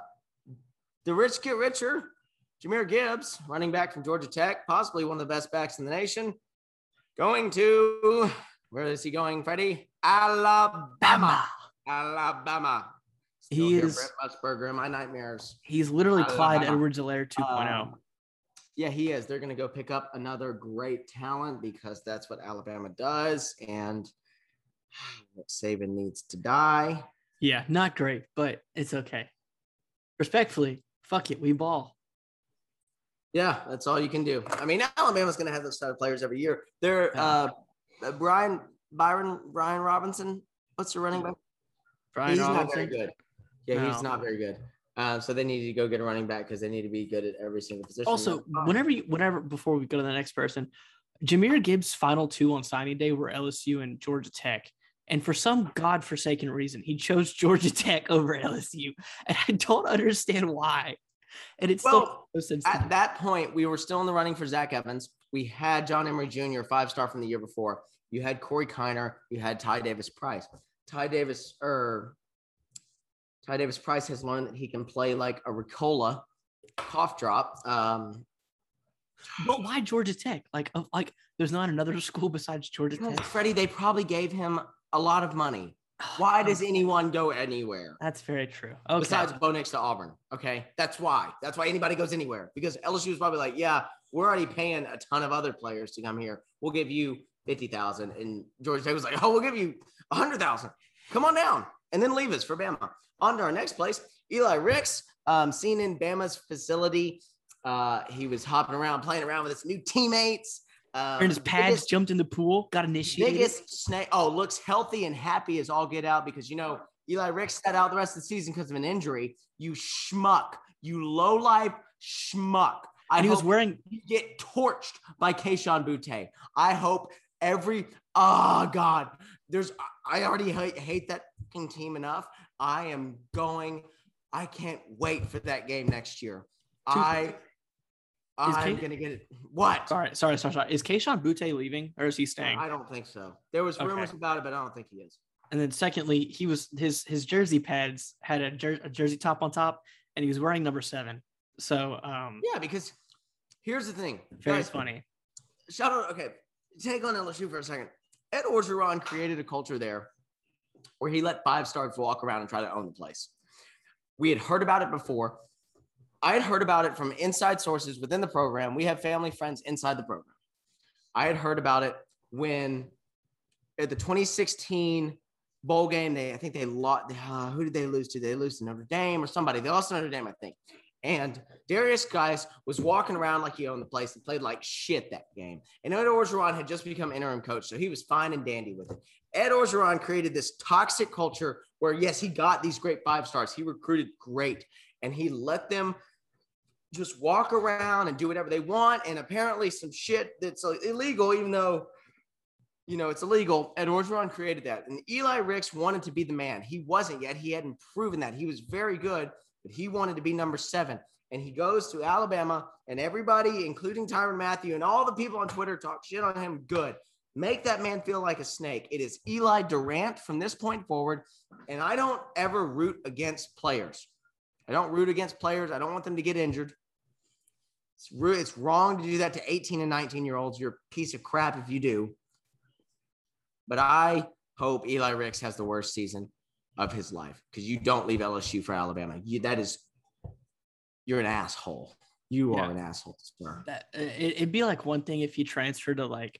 the rich get richer. Jahmyr Gibbs, running back from Georgia Tech, possibly one of the best backs in the nation. Going to, where is he going, Freddie? Alabama. Alabama. Still he is. Brett Musburger, my nightmares. He's literally Alabama. Clyde Edwards-Helaire two point oh. Um, yeah, he is. They're going to go pick up another great talent because that's what Alabama does. And Saban needs to die. Yeah, not great, but it's okay. Respectfully, fuck it. We ball. Yeah, that's all you can do. I mean, Alabama's going to have those type of players every year. They're uh, Brian Byron Brian Robinson. What's your running back? Brian he's Robinson. Not very good. Yeah, no. he's not very good. Uh, so they need to go get a running back because they need to be good at every single position. Also, whenever you, whenever before we go to the next person, Jahmyr Gibbs' final two on signing day were L S U and Georgia Tech. And for some godforsaken reason, he chose Georgia Tech over L S U. And I don't understand why. And it's well, still at that point, we were still in the running for Zach Evans. We had John Emery Junior, five-star from the year before. You had Corey Kiner. You had Ty Davis Price. Ty Davis er, Ty Davis Price has learned that he can play like a Ricola cough drop. Um, but why Georgia Tech? Like, like there's not another school besides Georgia Tech. Freddie, they probably gave him a lot of money. Why does anyone go anywhere? That's very true. Okay. Besides Bo Nix to Auburn. Okay. That's why. That's why anybody goes anywhere. Because L S U is probably like, yeah, we're already paying a ton of other players to come here. We'll give you fifty thousand. And Georgia Tech was like, oh, we'll give you one hundred thousand. Come on down. And then leave us for Bama. On to our next place. Eli Ricks, um, seen in Bama's facility. Uh, he was hopping around, playing around with his new teammates. Um, and his pads biggest, jumped in the pool, got initiated. Biggest snake. Oh, looks healthy and happy as all get out because, you know, Eli Ricks sat out the rest of the season because of an injury. You schmuck. You low-life schmuck. I and he was wearing. You get torched by Kayshon Boutte. I hope every. Oh, God. There's. I already hate, hate that team enough. I am going. I can't wait for that game next year. Two, I. Is I'm K- going to get it. What? Sorry, sorry, sorry, sorry. Is Kayshon Boutte leaving or is he staying? I don't think so. There was rumors okay. about it, but I don't think he is. And then secondly, he was his his jersey pads had a, jer- a jersey top on top, and he was wearing number seven. So um, yeah, because here's the thing. Very guys, funny. Shout out. Okay, take on L S U for a second. Ed Orgeron created a culture there where he let five stars walk around and try to own the place. We had heard about it before. I had heard about it from inside sources within the program. We have family, friends inside the program. I had heard about it when at the twenty sixteen bowl game, they I think they lost. Uh, who did they lose to? They lose to Notre Dame or somebody. They lost to Notre Dame, I think. And Darius Geis was walking around like he owned the place and played like shit that game. And Ed Orgeron had just become interim coach, so he was fine and dandy with it. Ed Orgeron created this toxic culture where, yes, he got these great five stars. He recruited great, and he let them just walk around and do whatever they want. And apparently some shit that's illegal, even though, you know, it's illegal. Ed Orgeron created that. And Eli Ricks wanted to be the man. He wasn't yet. He hadn't proven that. He was very good, but he wanted to be number seven. And he goes to Alabama, and everybody, including Tyrann Mathieu and all the people on Twitter, talk shit on him. Good. Make that man feel like a snake. It is Eli Durant from this point forward. And I don't ever root against players. I don't root against players. I don't want them to get injured. It's, re- it's wrong to do that to eighteen and nineteen-year-olds. You're a piece of crap if you do. But I hope Eli Ricks has the worst season of his life, because you don't leave L S U for Alabama. You, that is, you're an asshole. You yeah. are an asshole. That, it, it'd be like one thing if you transfer to like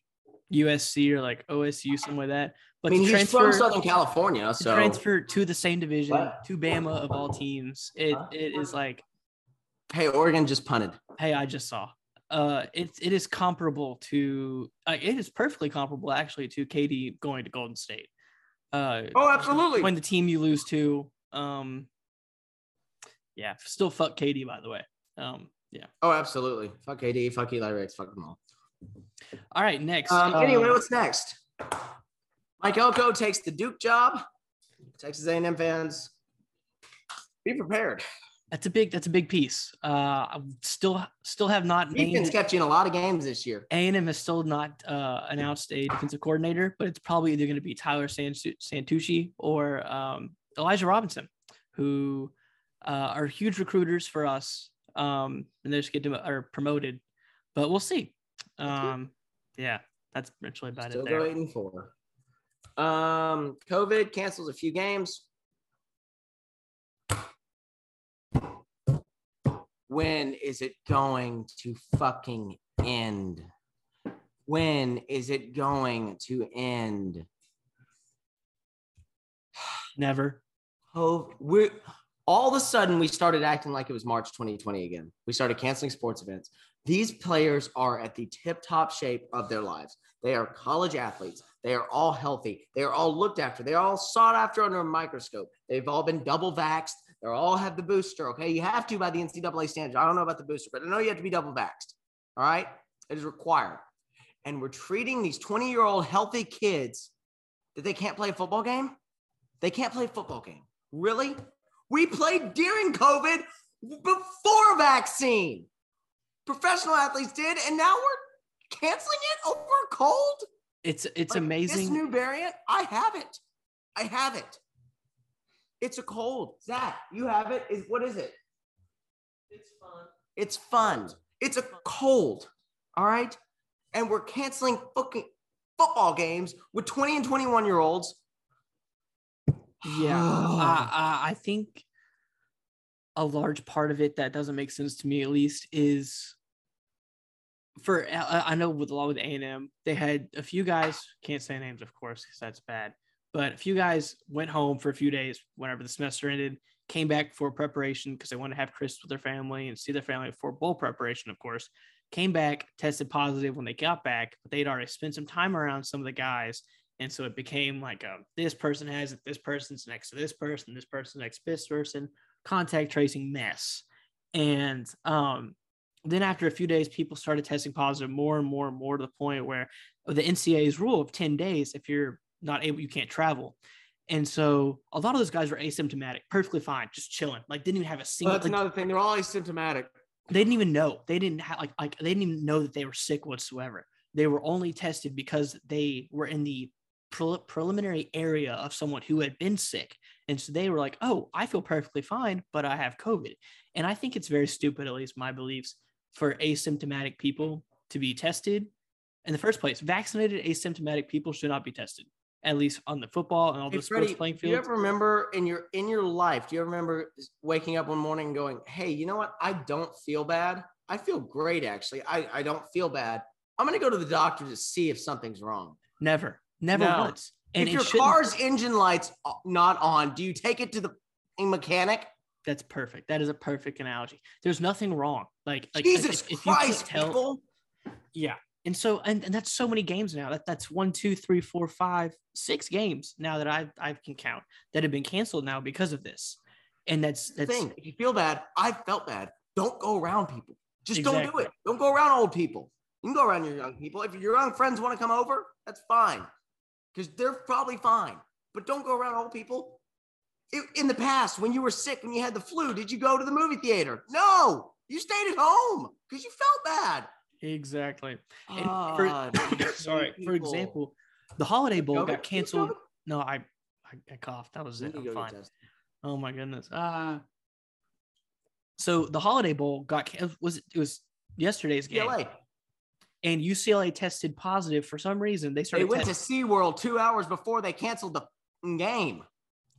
U S C or like O S U, somewhere like that. But I mean, he's from Southern California, so to transfer to the same division, what? to Bama of all teams. It huh? it is like, hey, Oregon just punted. Hey, I just saw. Uh, it it is comparable to. Uh, it is perfectly comparable, actually, to K D going to Golden State. Uh, oh, absolutely. When the team you lose to, um, yeah, still fuck K D, by the way. Um, yeah. Oh, absolutely. Fuck K D, fuck Eli Ricks, fuck them all. All right, next. Um, anyway, uh, what's next? Mike Elko takes the Duke job. Texas A and M fans, be prepared. That's a big. That's a big piece. Uh, I still still have not. Defense kept you in a lot of games this year. A and M has still not uh, announced a defensive coordinator, but it's probably either going to be Tyler Santucci or um, Elijah Robinson, who uh, are huge recruiters for us, um, and they just get dem- are promoted. But we'll see. Um, yeah, that's eventually about still it. Still eight and four. Um, COVID cancels a few games. When is it going to fucking end? When is it going to end? Never. Oh, we all of a sudden we started acting like it was March twenty twenty again. We started canceling sports events. These players are at the tip-top shape of their lives. They are college athletes. They are all healthy. They are all looked after. They are all sought after under a microscope. They've all been double vaxxed. They all have the booster, okay? You have to by the N C double A standard. I don't know about the booster, but I know you have to be double vaxxed, all right? It is required. And we're treating these twenty-year-old healthy kids that they can't play a football game? They can't play a football game. Really? We played during COVID before vaccine. Professional athletes did, and now we're canceling it over a cold? It's, it's like, amazing. This new variant, I have it. I have it. It's a cold. Zach, you have it. Is what is it? It's fun. It's fun. It's a cold. All right. And we're canceling fucking football games with twenty and twenty-one year olds. Yeah. I, I think a large part of it that doesn't make sense to me, at least, is for I know with a lot with A and M, they had a few guys, can't say names, of course, because that's bad. But a few guys went home for a few days whenever the semester ended, came back for preparation because they wanted to have Christmas with their family and see their family for bowl preparation, of course. Came back, tested positive when they got back, but they'd already spent some time around some of the guys. And so it became like a, this person has it, this person's next to this person, this person next to this person, contact tracing mess. And um, then after a few days, people started testing positive more and more and more to the point where the N C double A's rule of ten days, if you're not able, you can't travel. And so a lot of those guys were asymptomatic, perfectly fine, just chilling, like didn't even have a single. Well, that's like, another thing, they're all asymptomatic. They didn't even know. They didn't have like, like they didn't even know that they were sick whatsoever. They were only tested because they were in the pre- preliminary area of someone who had been sick. And so they were like, oh, I feel perfectly fine, but I have COVID. And I think it's very stupid, at least my beliefs, for asymptomatic people to be tested in the first place. Vaccinated asymptomatic people should not be tested, at least on the football and all the hey, Freddy, sports playing field. Do you ever remember in your in your life, do you ever remember waking up one morning and going, hey, you know what? I don't feel bad. I feel great, actually. I, I don't feel bad. I'm going to go to the doctor to see if something's wrong. Never. Never no. once. And if your shouldn't. car's engine light's not on, do you take it to the mechanic? That's perfect. That is a perfect analogy. There's nothing wrong. Like, like Jesus if, if Christ, tell, people. Yeah. And so, and, and that's so many games now. That that's one, two, three, four, five, six games now that I I can count that have been canceled now because of this. And that's that's the thing. If you feel bad, I felt bad. Don't go around people. Just exactly. don't do it. Don't go around old people. You can go around your young people. If your young friends want to come over, that's fine, because they're probably fine. But don't go around old people. It, in the past, when you were sick, when you had the flu, did you go to the movie theater? No, you stayed at home because you felt bad. Exactly. And uh, for, sorry. People. For example, the Holiday Bowl COVID? got canceled. COVID? No, I, I I coughed. That was it. I'm fine. Oh my goodness. Ah. Uh, so the Holiday Bowl got was it was yesterday's game. U C L A. And U C L A tested positive for some reason. They started. They went testing. to SeaWorld two hours before they canceled the game.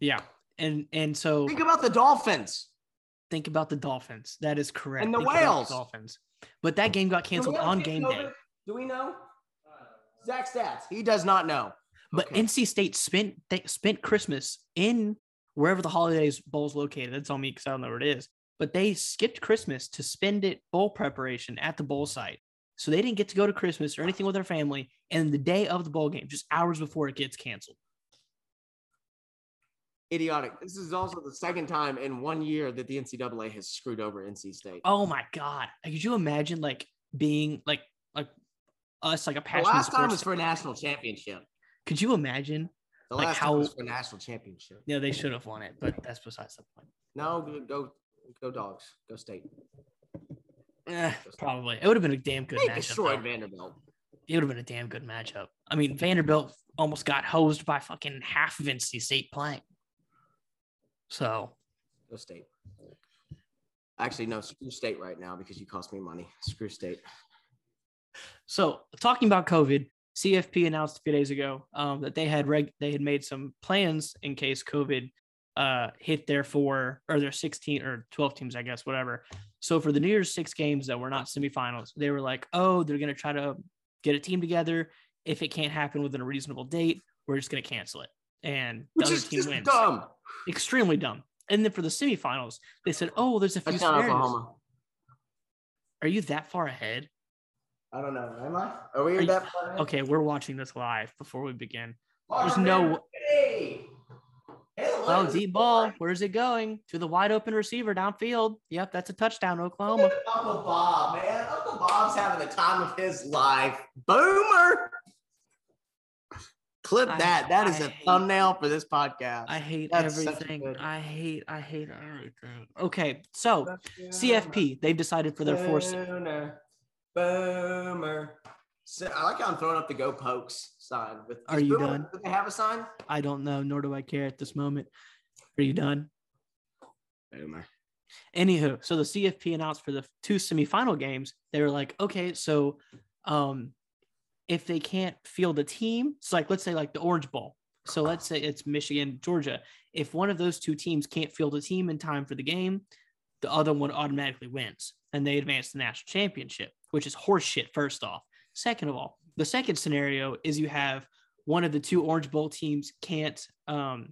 Yeah, and and so think about the Dolphins. Think about the Dolphins. That is correct. And the think whales. The Dolphins. But that game got canceled on game day. Do we know? Zach Stats. He does not know. But okay. N C State spent they spent Christmas in wherever the Holidays Bowl is located. That's on me because I don't know where it is. But they skipped Christmas to spend it bowl preparation at the bowl site. So they didn't get to go to Christmas or anything with their family. And the day of the bowl game, just hours before it gets canceled. Idiotic. This is also the second time in one year that the N C double A has screwed over N C State. Oh my God. Could you imagine like being like, like us, like a passion. The last time was for a national championship. Could you imagine? The last like how, time was for a national championship. Yeah, they should have won it, but that's besides the point. No, go, go dogs. Go State. Eh, probably. It would have been a damn good they matchup. Destroyed Vanderbilt. It would have been a damn good matchup. I mean, Vanderbilt almost got hosed by fucking half of N C State playing. So, go State. Actually, no, screw State right now because you cost me money. Screw State. So, talking about COVID, C F P announced a few days ago um, that they had reg- they had made some plans in case COVID uh, hit their four or their sixteen or twelve teams, I guess, whatever. So, for the New Year's Six games that were not semifinals, they were like, "Oh, they're going to try to get a team together. If it can't happen within a reasonable date, we're just going to cancel it." And the other team wins. Dumb. Extremely dumb. And then for the semifinals, they said, "Oh, there's a few disparities." Are you that far ahead? I don't know. Am I? Are we Are that you... far ahead? Okay, we're watching this live before we begin. Marvin, there's no. Hey. Hey, oh, deep ball. Where's it going? To the wide open receiver downfield. Yep, that's a touchdown, Oklahoma. Uncle Bob, man. Uncle Bob's having the time of his life. Boomer. Clip that. I, that is I a hate, thumbnail for this podcast. I hate That's everything. I hate, I hate everything. Okay, so Boomer. C F P, they've decided for their four. Boomer. Boomer. So, I like how I'm throwing up the Go Pokes sign. With, Are you Boomer, done? Do they have a sign? I don't know, nor do I care at this moment. Are you done? Boomer. Anywho, so the C F P announced for the two semifinal games, they were like, okay, so um, if they can't field a team, it's like, let's say like the Orange Bowl. So let's say it's Michigan, Georgia. If one of those two teams can't field a team in time for the game, the other one automatically wins and they advance to the national championship, which is horseshit. First off, second of all, the second scenario is you have one of the two Orange Bowl teams can't um,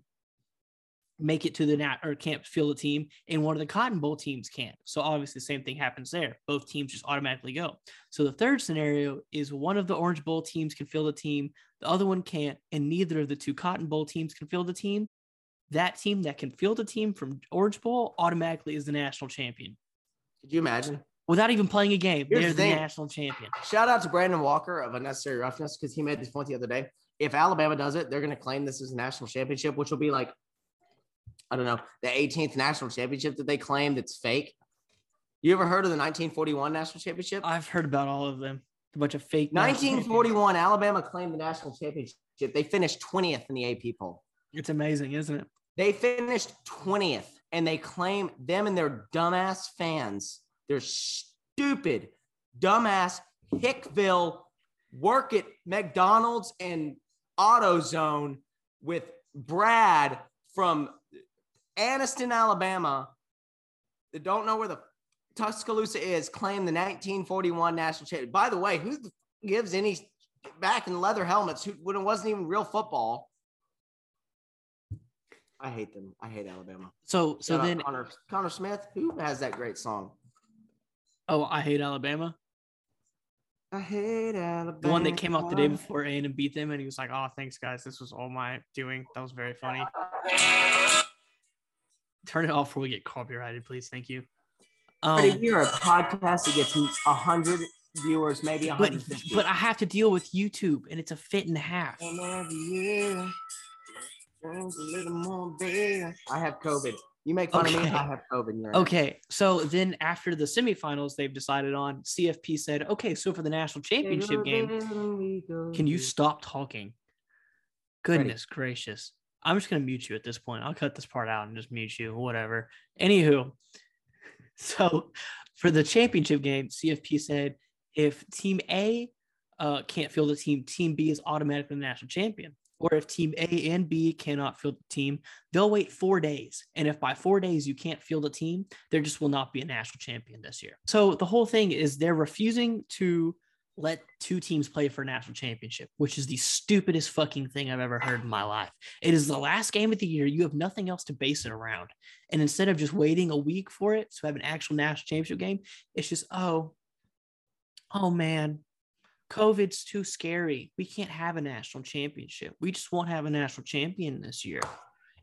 make it to the nat or can't field a team and one of the Cotton Bowl teams can't. So obviously the same thing happens there. Both teams just automatically go. So the third scenario is one of the Orange Bowl teams can field a team, the other one can't, and neither of the two Cotton Bowl teams can field a team. That team that can field a team from Orange Bowl automatically is the national champion. Could you imagine? Without even playing a game, Here's they're the, the national champion. Shout out to Brandon Walker of Unnecessary Roughness because he made this point the other day. If Alabama does it, they're going to claim this is a national championship, which will be like, I don't know, the eighteenth national championship that they claim that's fake. You ever heard of the nineteen forty-one national championship? I've heard about all of them. A bunch of fake. nineteen forty-one, Alabama claimed the national championship. They finished twentieth in the A P poll. It's amazing, isn't it? They finished twentieth, and they claim them and their dumbass fans, their stupid, dumbass Hickville work at McDonald's and AutoZone with Brad from Anniston, Alabama, that don't know where the Tuscaloosa is, claim the nineteen forty-one national championship. By the way, who gives any back in leather helmets who, when it wasn't even real football. I hate them. I hate Alabama. So, so Shout then Connor, Connor Smith, who has that great song? Oh, I Hate Alabama. I hate Alabama. The one that came out the day before A and M beat them, and he was like, "Oh, thanks, guys. This was all my doing. That was very funny." Turn it off before we get copyrighted, please. Thank you. Um, we are a podcast that gets one hundred viewers, maybe one hundred fifty. But, but I have to deal with YouTube, and it's a fit and a half. I have COVID. You make fun okay. of me, I have COVID. Right. Okay, so then after the semifinals they've decided on, C F P said, okay, so for the national championship game, can you stop talking? Goodness Freddy. gracious. I'm just going to mute you at this point. I'll cut this part out and just mute you, whatever. Anywho, so for the championship game, C F P said, if Team A uh, can't field a team, Team B is automatically the national champion. Or if Team A and B cannot field a team, they'll wait four days. And if by four days you can't field a team, there just will not be a national champion this year. So the whole thing is they're refusing to let two teams play for a national championship, which is the stupidest fucking thing I've ever heard in my life. It is the last game of the year. You have nothing else to base it around. And instead of just waiting a week for it to have an actual national championship game, it's just, oh, oh, man. COVID's too scary. We can't have a national championship. We just won't have a national champion this year.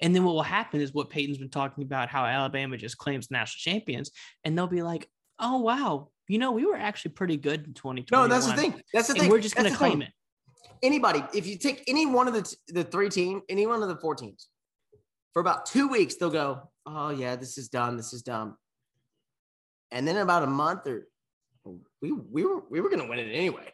And then what will happen is what Peyton's been talking about, how Alabama just claims national champions. And they'll be like, oh, wow, you know, we were actually pretty good in twenty twenty-one. No, that's the thing. That's the and thing. We're just going to claim thing. it. Anybody, if you take any one of the, t- the three teams, any one of the four teams, for about two weeks, they'll go, oh, yeah, this is dumb. This is dumb. And then about a month or we, we were, we were going to win it anyway.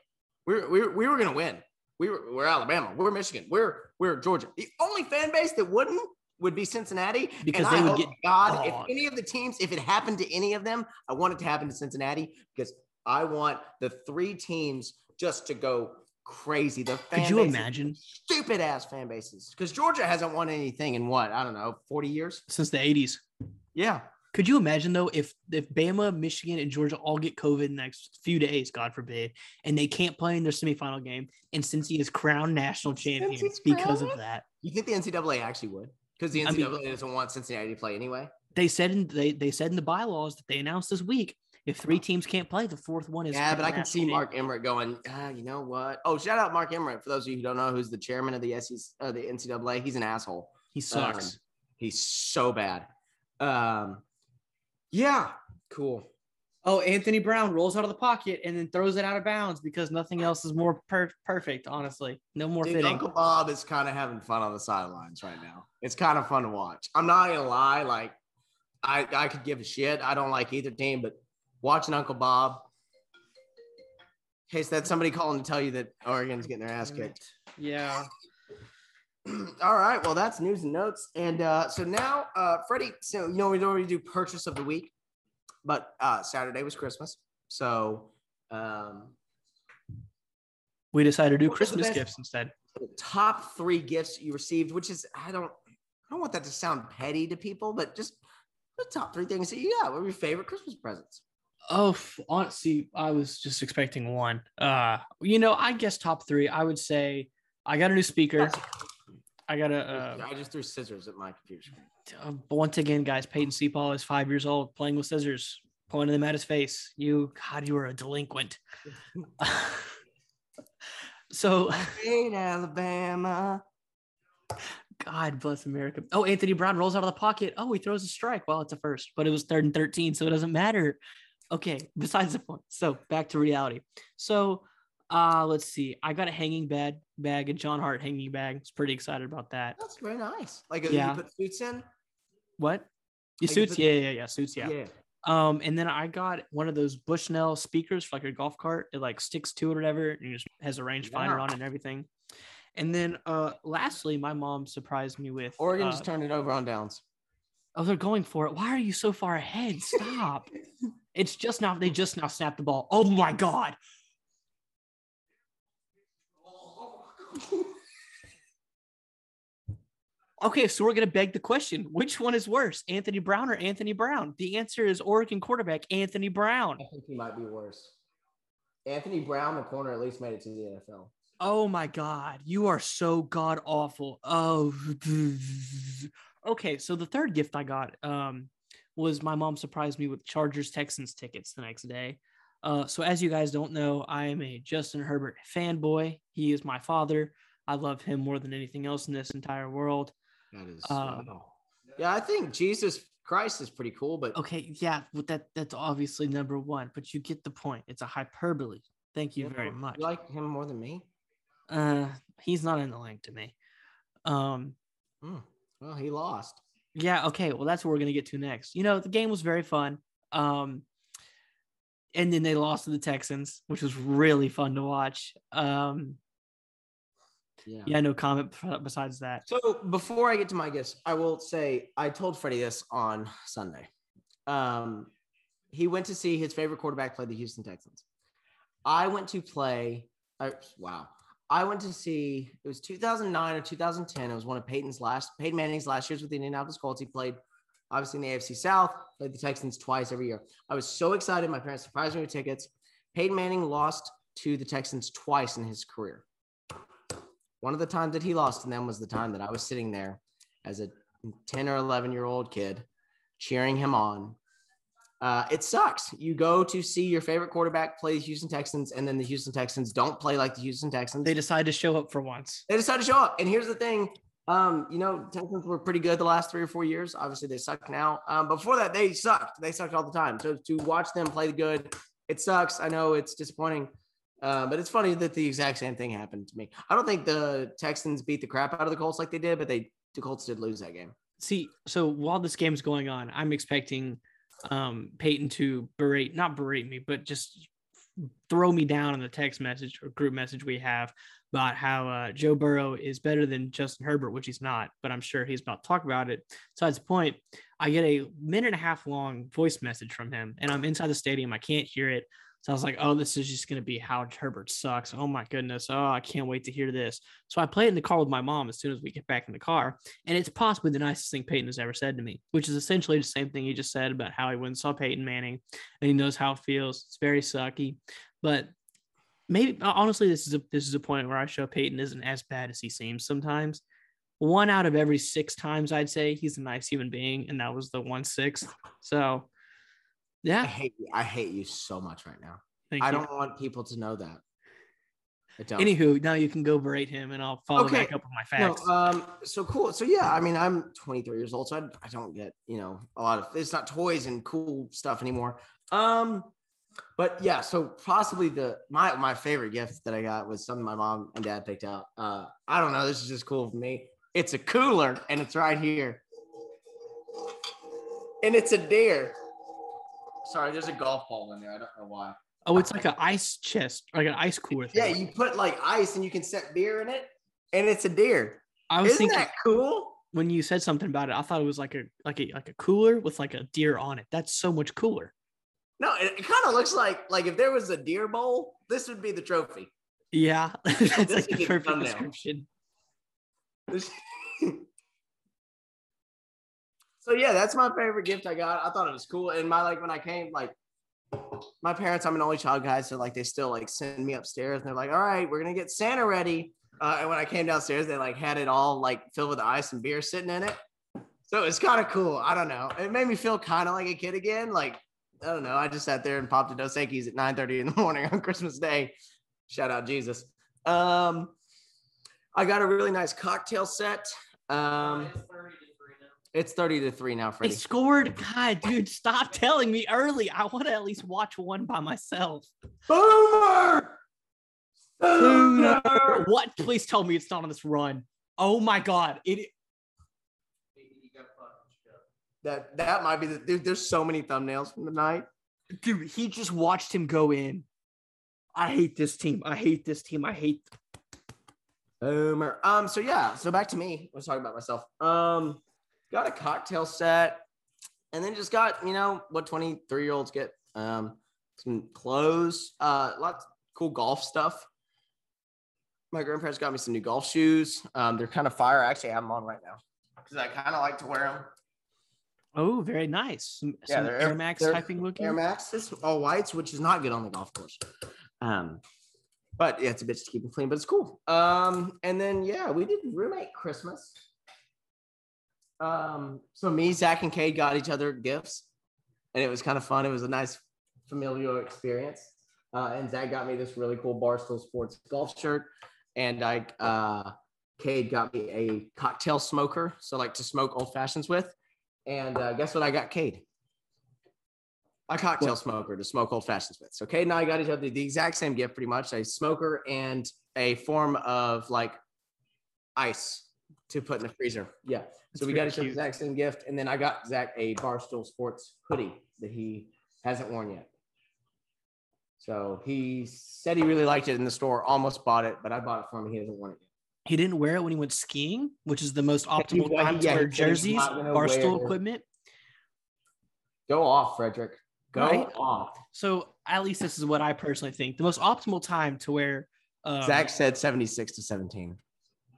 We we we were gonna win. We were we're Alabama. We're Michigan. We're we're Georgia. The only fan base that wouldn't would be Cincinnati because and they I would get God. If any of the teams, if it happened to any of them, I want it to happen to Cincinnati because I want the three teams just to go crazy. The fan could you bases, imagine stupid ass fan bases because Georgia hasn't won anything in what I don't know forty years since the eighties. Yeah. Could you imagine, though, if, if Bama, Michigan, and Georgia all get COVID in the next few days, God forbid, and they can't play in their semifinal game, and Cincy is crowned national champions because of that? You think the N C double A actually would? Because the N C double A I mean, doesn't want Cincinnati to play anyway? They said in they, they said in the bylaws that they announced this week, if three teams can't play, the fourth one is Yeah, but I can see Mark champion. Emmert going, ah, you know what? Oh, shout out Mark Emmert. For those of you who don't know, who's the chairman of the S E C, uh, the N C double A. He's an asshole. He sucks. Um, he's so bad. Um. Yeah, cool. Oh, Anthony Brown rolls out of the pocket and then throws it out of bounds because nothing else is more per- perfect, honestly. No more Dude, fitting. Uncle Bob is kind of having fun on the sidelines right now. It's kind of fun to watch. I'm not going to lie. Like, I, I could give a shit. I don't like either team, but watching Uncle Bob, in case that's somebody calling to tell you that Oregon's getting their ass kicked. Yeah. All right. Well, that's news and notes. And uh, so now, uh, Freddie, so, you know, we normally do purchase of the week, but uh, Saturday was Christmas. So um, we decided to do Christmas gifts instead. Top three gifts you received, which is, I don't, I don't want that to sound petty to people, but just the top three things that you got. What were your favorite Christmas presents? Oh, honestly, I was just expecting one. Uh, you know, I guess top three, I would say I got a new speaker. I got a. Uh, I just threw scissors at my computer screen. Uh, once again, guys, Peyton C. Paul is five years old, playing with scissors, pointing them at his face. You, God, you are a delinquent. So. I hate Alabama. God bless America. Oh, Anthony Brown rolls out of the pocket. Oh, he throws a strike. Well, it's a first, but it was third and thirteen, so it doesn't matter. Okay, besides the point. So back to reality. So. Uh, let's see. I got a hanging bag, bag, a John Hart hanging bag. I was pretty excited about that. That's very nice. Like, yeah. You put suits in? What? Your like suits? You put- yeah, yeah, yeah. Suits, yeah. yeah. Um, and then I got one of those Bushnell speakers for like your golf cart. It like sticks to it or whatever, and it just has a range yeah. finder on it and everything. And then, uh, lastly, my mom surprised me with Oregon uh, just turned it over on downs. Oh, they're going for it. Why are you so far ahead? Stop. It's just now, they just now snapped the ball. Oh my God. Okay, so we're going to beg the question, which one is worse, Anthony Brown or Anthony Brown? The answer is Oregon quarterback Anthony Brown. I think he might be worse. Anthony Brown, the corner, at least made it to the N F L. Oh my God, you are so god awful. Oh, okay. So the third gift I got um, was my mom surprised me with Chargers Texans tickets the next day. Uh, so as you guys don't know, I am a Justin Herbert fanboy. He is my father. I love him more than anything else in this entire world. That is. Uh, yeah, I think Jesus Christ is pretty cool, but okay, yeah, well, that that's obviously number one. But you get the point. It's a hyperbole. Thank you yeah, very much. You like him more than me? Uh, he's not in the link to me. Um, mm, well, he lost. Yeah. Okay. Well, that's what we're gonna get to next. You know, the game was very fun. Um, and then they lost to the Texans, which was really fun to watch. Um. Yeah. yeah, no comment besides that. So before I get to my gifts, I will say I told Freddie this on Sunday. Um, he went to see his favorite quarterback play the Houston Texans. I went to play uh, – wow. I went to see – it was two thousand nine or two thousand ten. It was one of Peyton's last – Peyton Manning's last years with the Indianapolis Colts. He played, obviously, in the A F C South, played the Texans twice every year. I was so excited. My parents surprised me with tickets. Peyton Manning lost to the Texans twice in his career. One of the times that he lost in them was the time that I was sitting there as a ten or eleven-year-old kid cheering him on. Uh, it sucks. You go to see your favorite quarterback play the Houston Texans, and then the Houston Texans don't play like the Houston Texans. They decide to show up for once. They decide to show up. And here's the thing. Um, you know, Texans were pretty good the last three or four years. Obviously, they suck now. Um, before that, they sucked. They sucked all the time. So to watch them play the good, it sucks. I know it's disappointing. Uh, but it's funny that the exact same thing happened to me. I don't think the Texans beat the crap out of the Colts like they did, but they the Colts did lose that game. See, so while this game's going on, I'm expecting um, Peyton to berate, not berate me, but just throw me down in the text message or group message we have about how uh, Joe Burrow is better than Justin Herbert, which he's not, but I'm sure he's about to talk about it. Besides the point, I get a minute and a half long voice message from him, and I'm inside the stadium. I can't hear it. So I was like, oh, this is just going to be how Herbert sucks. Oh, my goodness. Oh, I can't wait to hear this. So I play it in the car with my mom as soon as we get back in the car. And it's possibly the nicest thing Peyton has ever said to me, which is essentially the same thing he just said about how he went and saw Peyton Manning and he knows how it feels. It's very sucky. But maybe honestly, this is a, this is a point where I show Peyton isn't as bad as he seems sometimes. One out of every six times I'd say he's a nice human being. And that was the one sixth. So yeah, I hate you. I hate you so much right now. Thank I you. Don't want people to know that. I don't. Anywho, now you can go berate him, and I'll follow okay. back up with my facts. No, um, so cool. So yeah, I mean, I'm twenty-three years old, so I, I don't get you know a lot of it's not toys and cool stuff anymore. Um, but yeah, so possibly the my my favorite gift that I got was something my mom and dad picked out. Uh, I don't know. This is just cool for me. It's a cooler, and it's right here, and it's a deer. Sorry, there's a golf ball in there. I don't know why. Oh, it's like an ice chest, like an ice cooler thing. Yeah, you put like ice and you can set beer in it, and it's a deer. I was Isn't thinking that cool? When you said something about it, I thought it was like a like a like a cooler with like a deer on it. That's so much cooler. No, it, it kind of looks like like if there was a deer bowl, this would be the trophy. Yeah, that's like the perfect description. So yeah, that's my favorite gift I got. I thought it was cool. And my like when I came, like my parents, I'm an only child guy, so like they still like send me upstairs and they're like, all right, we're gonna get Santa ready. Uh, and when I came downstairs, they like had it all like filled with ice and beer sitting in it. So it's kind of cool. I don't know. It made me feel kind of like a kid again. Like, I don't know. I just sat there and popped a Dos Equis at nine thirty in the morning on Christmas Day. Shout out Jesus. Um, I got a really nice cocktail set. Um It's thirty to three now, Freddie. They scored. God, dude, stop telling me early. I want to at least watch one by myself. Boomer! Boomer! What? Please tell me it's not on this run. Oh, my God. It. That that might be the dude. There's so many thumbnails from the night. Dude, he just watched him go in. I hate this team. I hate this team. I hate. Boomer. Um, so, yeah. So, back to me. I was talking about myself. Um. Got a cocktail set, and then just got, you know, what twenty-three-year-olds get, um, some clothes, uh, lots of cool golf stuff. My grandparents got me some new golf shoes. Um, they're kind of fire. Actually, I have them on right now because I kind of like to wear them. Oh, very nice. Some, yeah, some Air Max typing looking. Air Maxes, all whites, which is not good on the golf course. Um, But yeah, it's a bitch to keep it clean, but it's cool. Um, and then, yeah, we did roommate Christmas. Um, so me, Zach, and Cade got each other gifts, and it was kind of fun. It was a nice familial experience. Uh, and Zach got me this really cool Barstool Sports golf shirt, and I, uh, Cade got me a cocktail smoker, so like to smoke old fashions with. And uh, guess what I got Cade? A cocktail what? smoker to smoke old fashions with. So Cade and I got each other the exact same gift, pretty much, a smoker and a form of like ice to put in the freezer. Yeah. That's so we got each other the exact same gift. And then I got Zach a Barstool Sports hoodie that he hasn't worn yet. So he said he really liked it in the store, almost bought it, but I bought it for him. He hasn't worn it yet. He didn't wear it when he went skiing, which is the most optimal he, time he, to yeah, wear jerseys, Barstool equipment. Go off, Frederick. Go right? off. So at least this is what I personally think. The most optimal time to wear. Um, Zach said seventy-six to seventeen.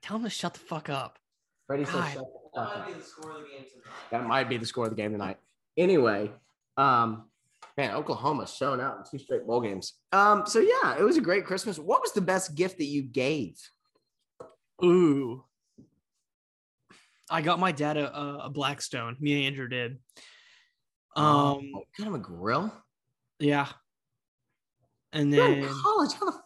Tell him to shut the fuck up. Freddy God. said shut the fuck up. That might be the score of the game tonight. That might be the score of the game tonight. Anyway, um, man, Oklahoma's showing out in two straight bowl games. Um, so yeah, it was a great Christmas. What was the best gift that you gave? Ooh, I got my dad a, a Blackstone. Me and Andrew did. Um, oh, got him a grill. Yeah, and then You're in college. How the f-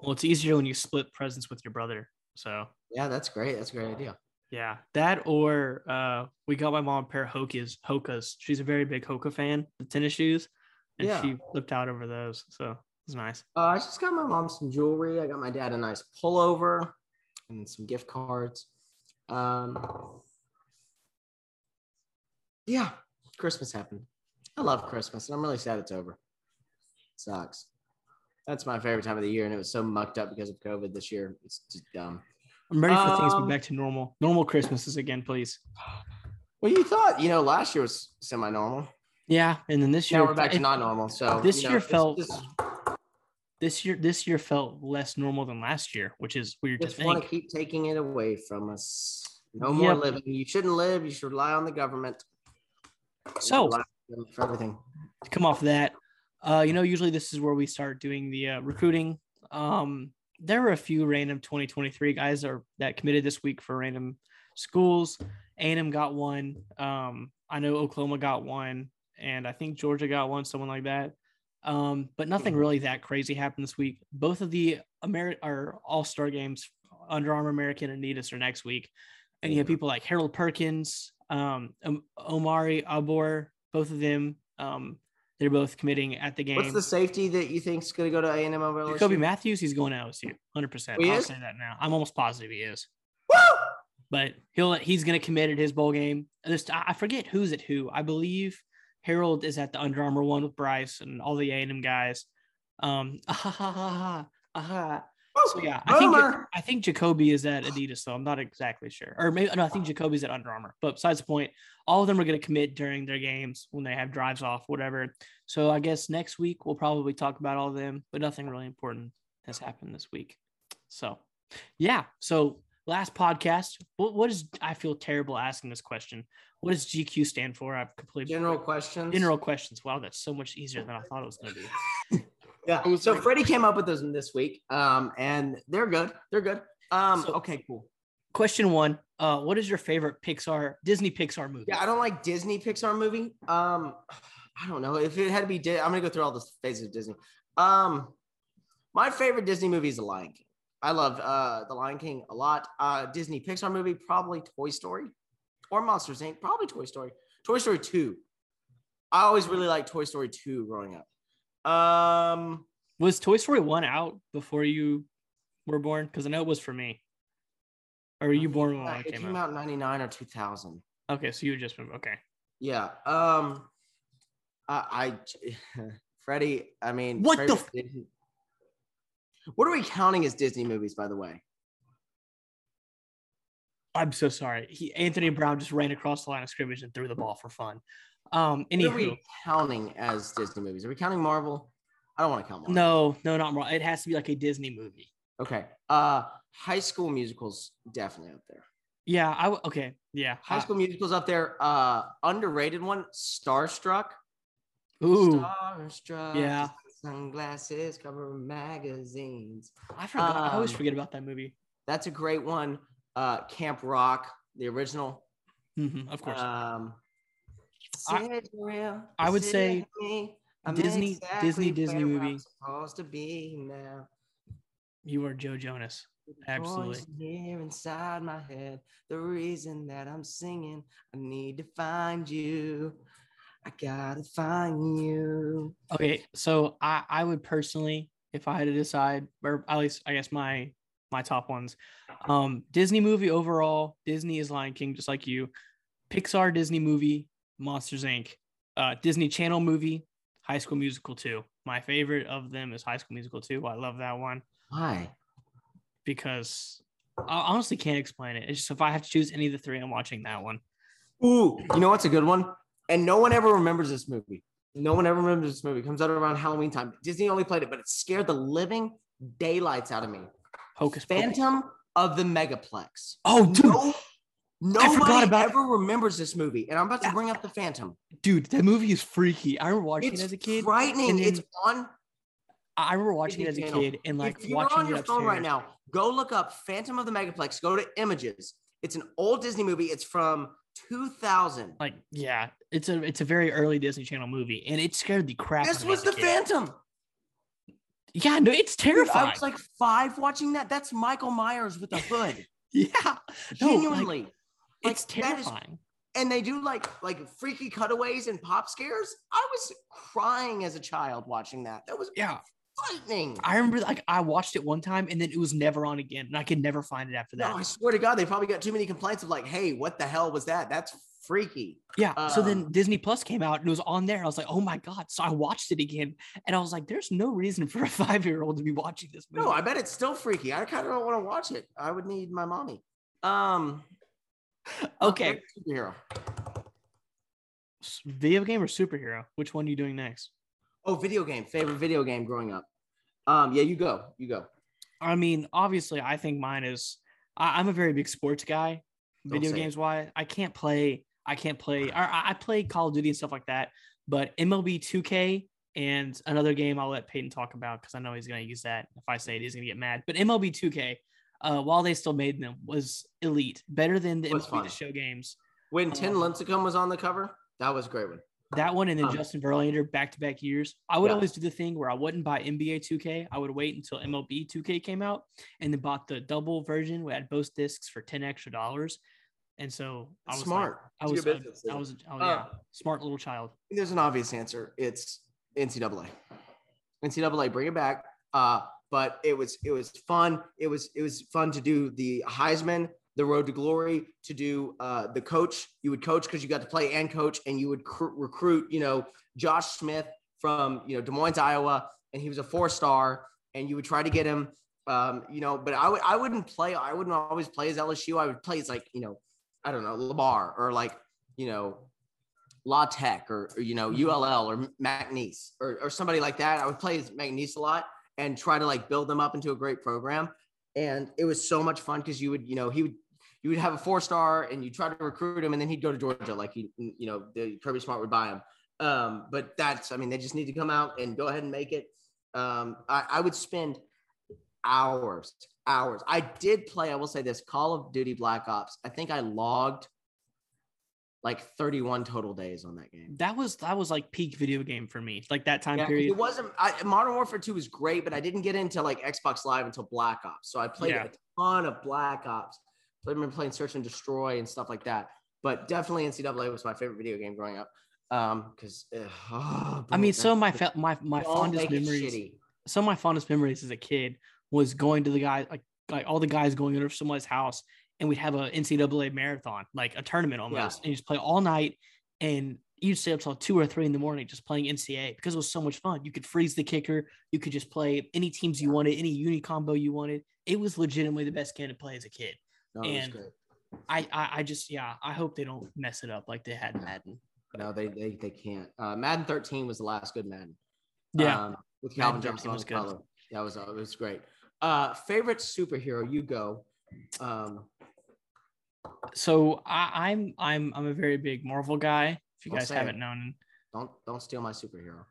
well, it's easier when you split presents with your brother. So yeah, that's great. That's a great idea. Yeah, that or uh, we got my mom a pair of Hokas. Hokas. She's a very big Hoka fan. The tennis shoes, and yeah. she flipped out over those. So it's nice. Uh, I just got my mom some jewelry. I got my dad a nice pullover. And some gift cards. Um, yeah, Christmas happened. I love Christmas, and I'm really sad it's over. It sucks. That's my favorite time of the year, and it was so mucked up because of COVID this year. It's just dumb. I'm ready for um, things to be back to normal. Normal Christmases again, please. Well, you thought, you know, last year was semi-normal. Yeah, and then this year. Now we're back it, to not normal. So this you know, year felt. Just, This year, this year felt less normal than last year, which is weird just to think. Just want to keep taking it away from us. No more yep. living. You shouldn't live. You should rely on the government. So, for everything. To come off that, uh, you know, usually this is where we start doing the uh, recruiting. Um, there were a few random twenty twenty-three guys that, are, that committed this week for random schools. A and M got one. Um, I know Oklahoma got one, and I think Georgia got one, someone like that. Um, but nothing really that crazy happened this week. Both of the Ameri- or all-star games, Under Armour American and Adidas are next week. And you have people like Harold Perkins, um, um, Omari Abor, both of them. Um, they're both committing at the game. What's the safety that you think is going to go to A and M over L S U? Jacoby Matthews, he's going to L S U, one hundred percent. He I'll is? say that now. I'm almost positive he is. Woo! But he'll he's going to commit at his bowl game. This I forget who's at who. I believe Harold is at the Under Armour one with Bryce and all the A and M guys. Um, ah, ha, ha, ha, ha, ha. Oh, so yeah, I think I think Jacoby is at Adidas, though. I'm not exactly sure. Or maybe no, I think Jacoby's at Under Armour. But besides the point, all of them are going to commit during their games when they have drives off, whatever. So I guess next week we'll probably talk about all of them, but nothing really important has happened this week. So yeah. So last podcast, what, what is I feel terrible asking this question. What does G Q stand for? I've completely general questions. General questions. Wow, that's so much easier than I thought it was going to be. yeah. So Freddie came up with those this week, um, and they're good. They're good. Um, so, okay, cool. Question one: uh, what is your favorite Pixar Disney Pixar movie? Yeah, I don't like Disney Pixar movie. Um, I don't know if it had to be. Di- I'm going to go through all the phases of Disney. Um, my favorite Disney movie is The Lion King. I love uh, The Lion King a lot. Uh, Disney Pixar movie, probably Toy Story. Or Monsters, Incorporated. Probably Toy Story. Toy Story two. I always really liked Toy Story two growing up. Um, was Toy Story one out before you were born? Because I know it was for me. Or were you born when it came out? It came out in ninety-nine or two thousand. Okay, so you just been, okay. Yeah. Um, I, I Freddie, I mean. What Freddie, the? F- what are we counting as Disney movies, by the way? I'm so sorry. He, Anthony Brown just ran across the line of scrimmage and threw the ball for fun. Um, anywho. What are we counting as Disney movies? Are we counting Marvel? I don't want to count Marvel. No, no, not Marvel. It has to be like a Disney movie. Okay. Uh, High School Musical's definitely up there. Yeah. I w- okay. Yeah. High uh, School Musical's up there. Uh, underrated one, Starstruck. Ooh. Starstruck. Yeah. sunglasses cover magazines. I forgot. Um, I always forget about that movie. That's a great one. Uh, Camp Rock, the original. Mm-hmm, of course. Um, I, real, I would say me. Disney, exactly Disney, Disney movie. Supposed to be now. You are Joe Jonas. Absolutely. Here inside my head, the reason that I'm singing, I need to find you. I gotta find you. Okay, so I, I would personally, if I had to decide, or at least I guess my my top ones, um, Disney movie overall. Disney is Lion King, just like you. Pixar Disney movie, Monsters Incorporated. Uh, Disney Channel movie, High School Musical two. My favorite of them is High School Musical two. I love that one. Why? Because I honestly can't explain it. It's just if I have to choose any of the three, I'm watching that one. Ooh, you know what's a good one? And no one ever remembers this movie. No one ever remembers this movie. It comes out around Halloween time. Disney only played it, but it scared the living daylights out of me. Hocus Phantom Pocus. Of the Megaplex. Oh, dude. No, nobody about ever it. remembers this movie. And I'm about to yeah. bring up the Phantom. Dude, that movie is freaky. I remember watching it's it as a kid. Frightening. Then, it's on. I remember watching it as a channel. kid and like if you're watching on your it phone right now, go look up Phantom of the Megaplex. Go to images. It's an old Disney movie. It's from two thousand. Like, yeah, it's a it's a very early Disney Channel movie, and it scared the crap. This was the kid. Phantom. Yeah, no, it's terrifying. Dude, I was like five watching that. That's Michael Myers with a hood. yeah, genuinely, no, like, like, it's terrifying. Is, and they do like like freaky cutaways and pop scares. I was crying as a child watching that. That was yeah. frightening. I remember like I watched it one time and then it was never on again, and I could never find it after that. No, I swear to God, they probably got too many complaints of like, hey, what the hell was that? That's freaky. Yeah. Um, so then Disney Plus came out and it was on there. I was like, oh my God. So I watched it again and I was like, there's no reason for a five-year-old to be watching this movie. No, I bet it's still freaky. I kind of don't want to watch it. I would need my mommy. Um okay. Superhero. Video game or superhero? Which one are you doing next? Oh, video game. Favorite video game growing up. Um, yeah, you go. You go. I mean, obviously, I think mine is I, I'm a very big sports guy. Don't video games wise. I can't play. I can't play. I, I play Call of Duty and stuff like that. But M L B two K and another game I'll let Peyton talk about because I know he's going to use that. If I say it, he's going to get mad. But M L B two K, uh, while they still made them, was elite. Better than the M L B The Show games. When Tim um, Lincecum was on the cover, that was a great one. That one and then um, Justin Verlander back-to-back years. I would yeah. always do the thing where I wouldn't buy N B A two K. I would wait until M L B two K came out and then bought the double version. We had both discs for ten extra dollars. And so I was smart. Like, I, was, I, business, I, I was I was a uh, yeah, smart little child. There's an obvious answer. It's N C double A. N C double A, bring it back. Uh, but it was it was fun. It was it was fun to do the Heisman, the road to glory, to do uh, the coach. You would coach because you got to play and coach, and you would cr- recruit, you know, Josh Smith from, you know, Des Moines, Iowa, and he was a four-star, and you would try to get him, um, you know, but I, w- I wouldn't play. I wouldn't always play as L S U. I would play as like, you know, I don't know, Lamar or like, you know, La Tech or, or you know, U L L or McNeese or, or somebody like that. I would play as McNeese a lot and try to like build them up into a great program. And it was so much fun because you would, you know, he would, you would have a four-star and you try to recruit him and then he'd go to Georgia. Like, he, you know, the Kirby Smart would buy him. Um, but that's, I mean, they just need to come out and go ahead and make it. Um, I, I would spend hours, hours. I did play, I will say this, Call of Duty Black Ops. I think I logged like thirty-one total days on that game. That was, that was like peak video game for me. Like that time yeah, period. It wasn't, I, Modern Warfare two was great, but I didn't get into like Xbox Live until Black Ops. So I played yeah. a ton of Black Ops. I've been playing Search and Destroy and stuff like that, but definitely N C double A was my favorite video game growing up. Um, because oh, I mean, some of my fa- my my fondest memories, some of my fondest memories as a kid was going to the guy like like all the guys going over to someone's house, and we'd have a N C double A marathon, like a tournament almost, yeah. and you just play all night, and you'd stay up till two or three in the morning just playing N C double A because it was so much fun. You could freeze the kicker, you could just play any teams you wanted, any uni combo you wanted. It was legitimately the best game to play as a kid. No, and I, I, I just, yeah, I hope they don't mess it up like they had Madden. No, they, they, they can't. Uh, Madden thirteen was the last good Madden. Yeah, um, with Calvin Johnson was good. That was, uh, it was great. Uh, favorite superhero, you go. Um, so I, I'm, I'm, I'm a very big Marvel guy. If you guys haven't known, don't, don't steal my superhero.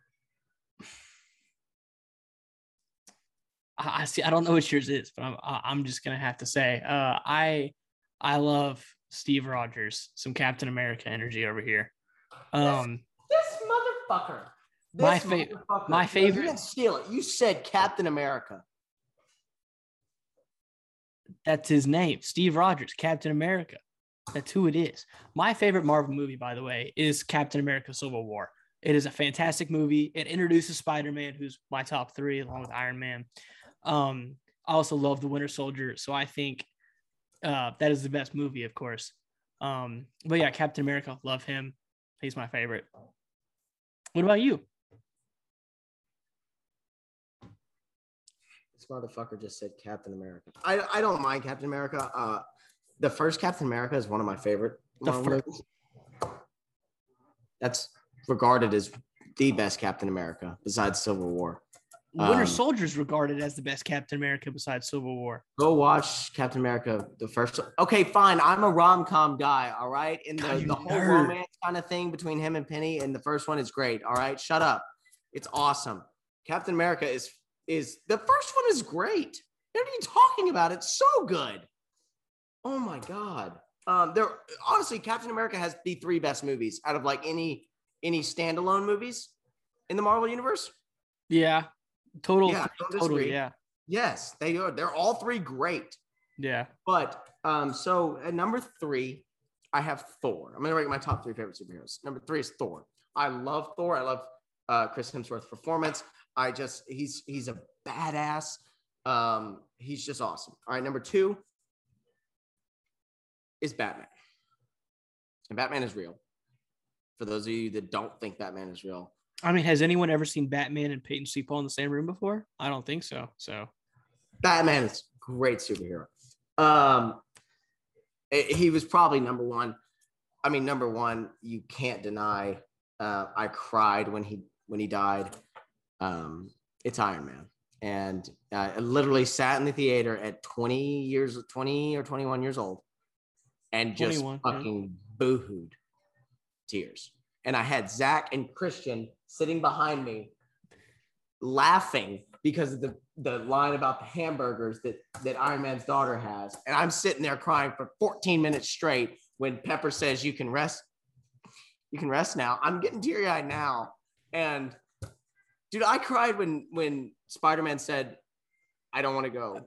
I see. I don't know what yours is, but I'm I'm just gonna have to say, uh, I I love Steve Rogers. Some Captain America energy over here. Um, this, this motherfucker. This my favorite. My favorite. You didn't steal it. You said Captain America. That's his name, Steve Rogers, Captain America. That's who it is. My favorite Marvel movie, by the way, is Captain America: Civil War. It is a fantastic movie. It introduces Spider-Man, who's my top three, along with Iron Man. Um, I also love The Winter Soldier, so I think uh, that is the best movie, of course. Um, but yeah, Captain America, love him. He's my favorite. What about you? This motherfucker just said Captain America. I I don't mind Captain America. Uh, the first Captain America is one of my favorite. The first. That's regarded as the best Captain America besides Civil War. Winter um, Soldier is regarded as the best Captain America besides Civil War. Go watch Captain America, the first. Okay, fine. I'm a rom-com guy, all right? And the, God, the whole romance kind of thing between him and Penny, and the first one is great, all right? Shut up. It's awesome. Captain America is – is the first one is great. What are you talking about? It's so good. Oh, my God. Um, there honestly, Captain America has the three best movies out of, like, any any standalone movies in the Marvel Universe. Yeah. Total, yeah, total, yeah. Yes, they are. They're all three great. Yeah. But um, so at number three, I have Thor. I'm gonna rank my top three favorite superheroes. Number three is Thor. I love Thor. I love uh, Chris Hemsworth's performance. I just he's he's a badass. Um, he's just awesome. All right, number two is Batman, and Batman is real. For those of you that don't think Batman is real. I mean, has anyone ever seen Batman and Peyton C. Paul in the same room before? I don't think so. So, Batman is a great superhero. Um, it, he was probably number one. I mean, number one, you can't deny. Uh, I cried when he when he died. Um, it's Iron Man, and uh, I literally sat in the theater at twenty years, twenty or twenty-one years old, and just fucking yeah. boohooed tears. And I had Zach and Christian sitting behind me laughing because of the, the line about the hamburgers that, that Iron Man's daughter has. And I'm sitting there crying for fourteen minutes straight when Pepper says, you can rest. You can rest now. I'm getting teary-eyed now. And, dude, I cried when, when Spider-Man said, I don't want to go.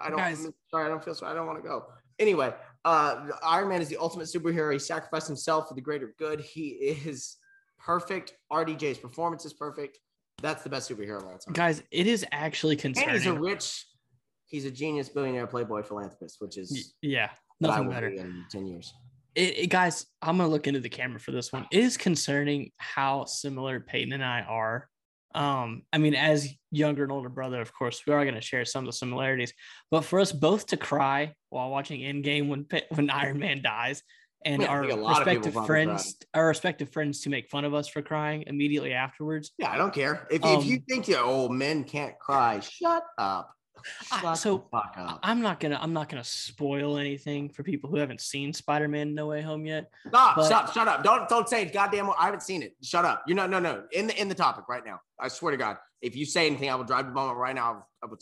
I don't Guys. Sorry, I don't feel sorry. I don't want to go. Anyway. Uh, Iron Man is the ultimate superhero. He sacrificed himself for the greater good. He is perfect. R D J's performance is perfect. That's the best superhero of all time. Guys, it is actually concerning. And he's a rich, he's a genius billionaire playboy philanthropist, which is yeah, nothing better in ten years. It, it, guys, I'm gonna look into the camera for this one. It is concerning how similar Peyton and I are. Um, I mean, as younger and older brother, of course, we are going to share some of the similarities. But for us both to cry while watching Endgame when when Iron Man dies, and yeah, our respective friends, our respective friends, to make fun of us for crying immediately afterwards. Yeah, I don't care if um, if you think your old men can't cry. Shut up. Shut I, so the fuck up. I'm not gonna I'm not gonna spoil anything for people who haven't seen Spider-Man No Way Home yet. Stop! But, stop! Shut up! Don't don't say it. Goddamn! Well, I haven't seen it. Shut up! You're not. No no. In the in the topic right now. I swear to God, if you say anything, I will drive the bomb right now. I would.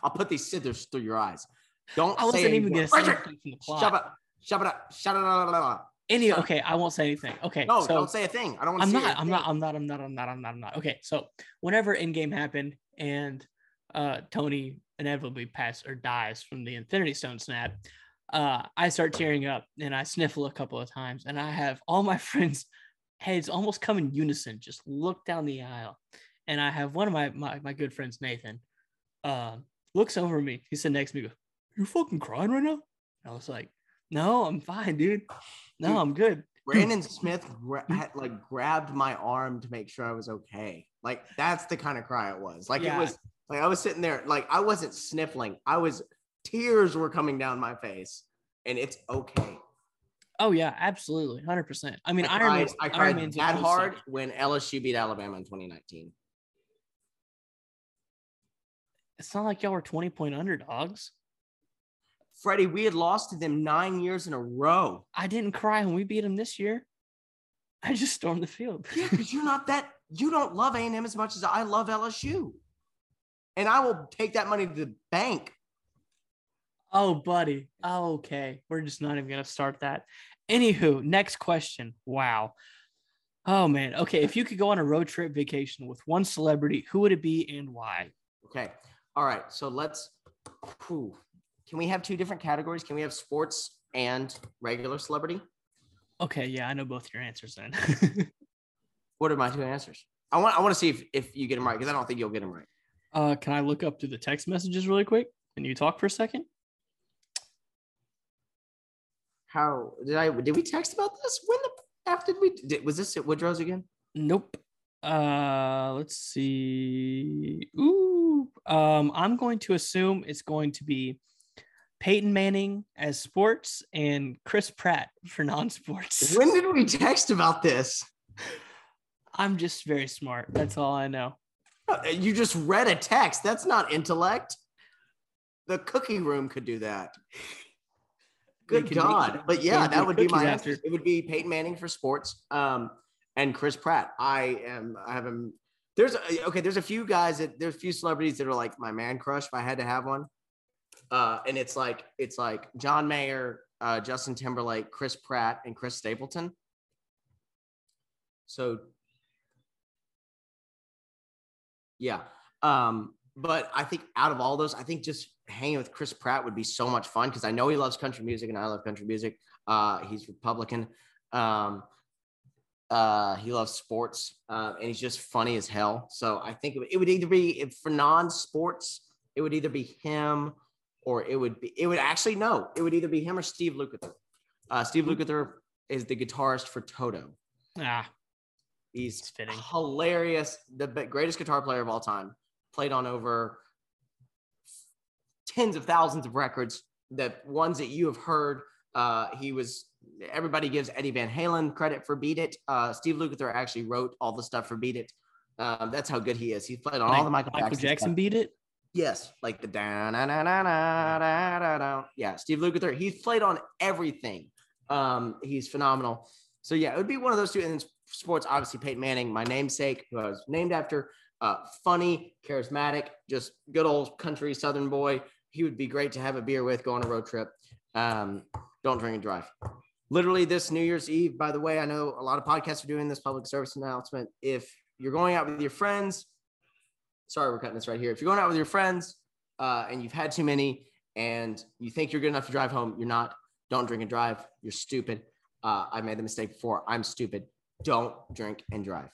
I'll put these scissors through your eyes. Don't. I wasn't even gonna say anything from the plot. Shut up! Shut up! Shut up! Any okay? I won't say anything. Okay. No, so, don't say a thing. I don't want to. I'm not. I'm not. I'm not. I'm not. I'm not. I'm not. I'm not. Okay. So whenever Endgame happened and. Uh, Tony inevitably passes or dies from the Infinity Stone snap, uh, I start tearing up and I sniffle a couple of times, and I have all my friends' heads almost come in unison, just look down the aisle. And I have one of my my, my good friends, Nathan, uh, looks over at me. He's sitting next to me, goes, "You fucking crying right now?" And I was like, "No, I'm fine, dude. No, dude, I'm good." Brandon Smith gra- had, like grabbed my arm to make sure I was okay. Like that's the kind of cry it was. Like yeah. it was. Like I was sitting there, like I wasn't sniffling. I was, tears were coming down my face, and it's okay. Oh yeah, absolutely, one hundred percent. I mean, I Iron Man's, I cried Iron Man's that hard when L S U beat Alabama in twenty nineteen. It's not like y'all were twenty point underdogs. Freddie, we had lost to them nine years in a row. I didn't cry when we beat them this year. I just stormed the field. Yeah, because you're not that. You don't love A and M as much as I love L S U. and I will take that money to the bank. Oh, buddy. Oh, okay. We're just not even going to start that. Anywho, next question. Wow. Oh, man. Okay. If you could go on a road trip vacation with one celebrity, who would it be and why? Okay. All right. So let's whew. Can we have two different categories? Can we have sports and regular celebrity? Okay. Yeah. I know both your answers then. What are my two answers? I want I want to see if, if you get them right, because I don't think you'll get them right. Uh, can I look up through the text messages really quick? Can you talk for a second? How did I? Did we text about this? When the after did we? Did, was this at Woodrow's again? Nope. Uh, let's see. Ooh. Um, I'm going to assume it's going to be Peyton Manning as sports and Chris Pratt for non-sports. When did we text about this? I'm just very smart. That's all I know. You just read a text. That's not intellect. The cookie room could do that. Good God. But yeah, that would be my answer. It would be Peyton Manning for sports um, and Chris Pratt. I am, I have a, there's, a, okay, there's a few guys that, there's a few celebrities that are like my man crush if I had to have one. Uh, and it's like, it's like John Mayer, uh, Justin Timberlake, Chris Pratt, and Chris Stapleton. So, yeah. Um, but I think out of all those, I think just hanging with Chris Pratt would be so much fun because I know he loves country music and I love country music. Uh, he's Republican. Um, uh, he loves sports uh, and he's just funny as hell. So I think it would either be, if for non-sports, it would either be him or it would be, it would actually, no, it would either be him or Steve Lukather. Uh, Steve Lukather is the guitarist for Toto. Ah, he's fitting. Hilarious. The greatest guitar player of all time. Played on over tens of thousands of records, the ones that you have heard. Uh, he was, everybody gives Eddie Van Halen credit for Beat It. Uh, Steve Lukather actually wrote all the stuff for Beat It. Um, that's how good he is. He played on like all the Michael, Michael Jackson, Jackson stuff. Beat It? Yes, like the da da da da da da da. Yeah, Steve Lukather. He's played on everything. Um, he's phenomenal. So yeah, it would be one of those two. And then sports, obviously Peyton Manning, my namesake, who I was named after. Uh, funny, charismatic, just good old country Southern boy. He would be great to have a beer with, go on a road trip. Um, don't drink and drive. Literally this New Year's Eve, by the way, I know a lot of podcasts are doing this public service announcement. If you're going out with your friends, sorry, we're cutting this right here. If you're going out with your friends uh, and you've had too many and you think you're good enough to drive home, you're not. Don't drink and drive. You're stupid. Uh, I made the mistake before. I'm stupid. Don't drink and drive.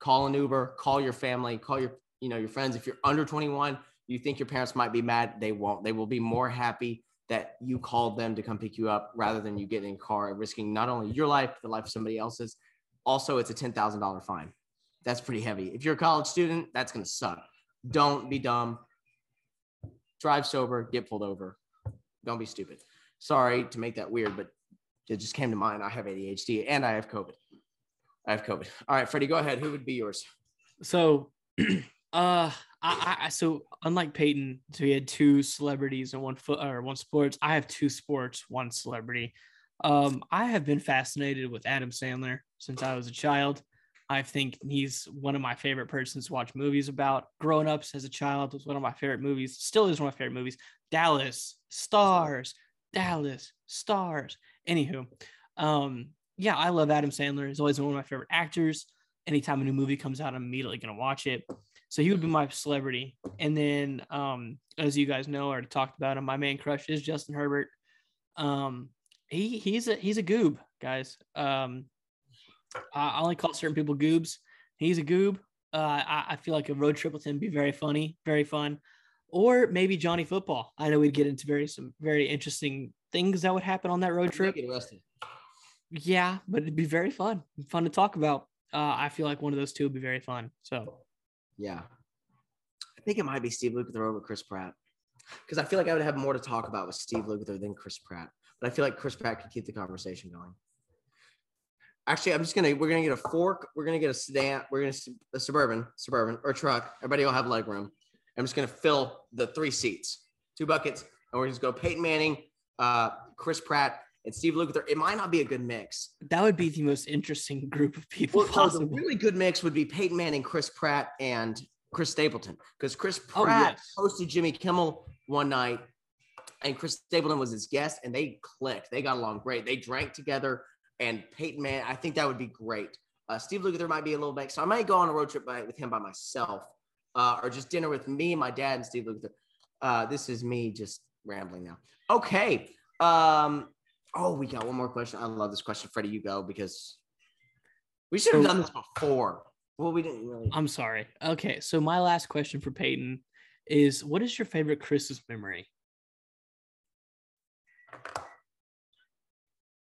Call an Uber, call your family, call your, you know, your friends. If you're under twenty-one, you think your parents might be mad. They won't. They will be more happy that you called them to come pick you up rather than you getting in a car and risking not only your life, but the life of somebody else's. Also, it's a ten thousand dollars fine. That's pretty heavy. If you're a college student, that's going to suck. Don't be dumb. Drive sober, get pulled over. Don't be stupid. Sorry to make that weird, but it just came to mind. I have A D H D and I have COVID. I have COVID. All right, Freddie, go ahead. Who would be yours? So, uh, I, I so unlike Peyton, so he had two celebrities and one foot or one sports. I have two sports, one celebrity. Um, I have been fascinated with Adam Sandler since I was a child. I think he's one of my favorite persons to watch movies about. Grown Ups as a child was one of my favorite movies. Still is one of my favorite movies. Dallas Stars, Dallas Stars. Anywho, um. Yeah, I love Adam Sandler. He's always been one of my favorite actors. Anytime a new movie comes out, I'm immediately going to watch it. So he would be my celebrity. And then, um, as you guys know, I already talked about him, my man crush is Justin Herbert. Um, he he's a he's a goob, guys. Um, I only call certain people goobs. He's a goob. Uh, I, I feel like a road trip with him would be very funny, very fun. Or maybe Johnny Football. I know we'd get into very some very interesting things that would happen on that road trip. Get arrested. Yeah, but it'd be very fun, fun to talk about. Uh, I feel like one of those two would be very fun. So, yeah, I think it might be Steve Lukather over Chris Pratt because I feel like I would have more to talk about with Steve Lukather than Chris Pratt. But I feel like Chris Pratt could keep the conversation going. Actually, I'm just gonna we're gonna get a fork, we're gonna get a sedan, we're gonna a suburban, suburban or truck. Everybody will have leg room. I'm just gonna fill the three seats, two buckets, and we're just gonna go Peyton Manning, uh, Chris Pratt. And Steve Lukather, it might not be a good mix. That would be the most interesting group of people well, possible. A really good mix would be Peyton Manning, Chris Pratt, and Chris Stapleton, because Chris Pratt oh, yes. hosted Jimmy Kimmel one night, and Chris Stapleton was his guest, and they clicked. They got along great. They drank together, and Peyton, man, I think that would be great. Uh, Steve Lukather might be a little back, so I might go on a road trip by, with him by myself, uh, or just dinner with me, my dad, and Steve Lukather. Uh, this is me just rambling now. Okay. Um, oh, we got one more question. I love this question. Freddie, you go, because we should have done this before. Well, we didn't really. I'm sorry. Okay, so my last question for Peyton is, what is your favorite Christmas memory?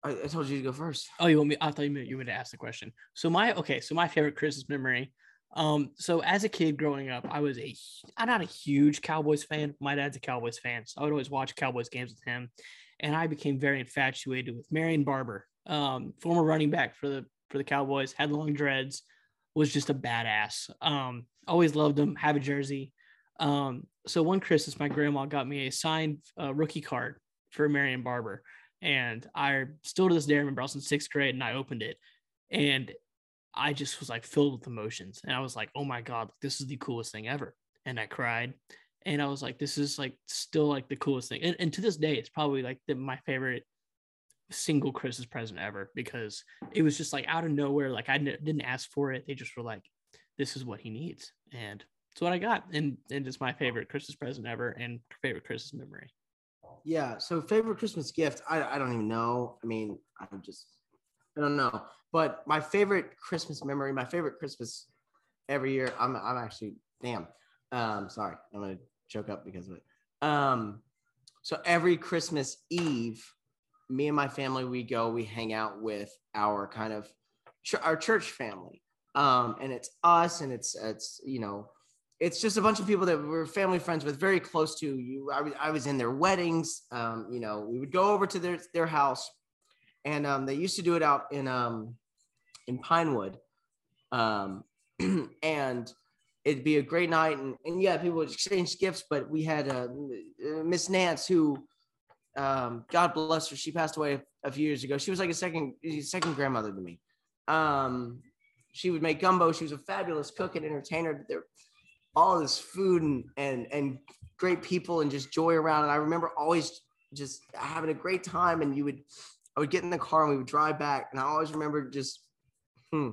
I, I told you to go first. Oh, you want me? I thought you meant you would ask the question. So my, okay, so my favorite Christmas memory. Um, so as a kid growing up, I was a, I'm not a huge Cowboys fan. My dad's a Cowboys fan, so I would always watch Cowboys games with him. And I became very infatuated with Marion Barber, um, former running back for the for the Cowboys, had long dreads, was just a badass. Um, always loved him, have a jersey. Um, so one Christmas, my grandma got me a signed uh, rookie card for Marion Barber. And I still to this day, I remember I was in sixth grade and I opened it, and I just was like filled with emotions. And I was like, oh my God, this is the coolest thing ever. And I cried, and I was like, this is like still like the coolest thing. And, and to this day, it's probably like the, my favorite single Christmas present ever, because it was just like out of nowhere. Like I n- didn't ask for it. They just were like, this is what he needs. And it's what I got. And, and it's my favorite Christmas present ever and favorite Christmas memory. Yeah. So favorite Christmas gift. I, I don't even know. I mean, I'm just, I don't know, but my favorite Christmas memory, my favorite Christmas every year. I'm, I'm actually, damn. Um, sorry. I'm going to choke up because of it. Um, so every Christmas Eve, me and my family, we go, we hang out with our kind of ch- our church family. Um, and it's us, and it's, it's, you know, it's just a bunch of people that we're family friends with, very close to you. I, I was in their weddings. Um, you know, we would go over to their, their house, and um, they used to do it out in, um, in Pinewood. Um, and it'd be a great night. And, and yeah, people would exchange gifts, but we had uh, Miss Nance, who um, God bless her. She passed away a few years ago. She was like a second, second grandmother to me. Um, she would make gumbo. She was a fabulous cook and entertainer. There, all this food and, and, and great people and just joy around. And I remember always just having a great time. And you would, I would get in the car and we would drive back. And I always remember just, Hmm.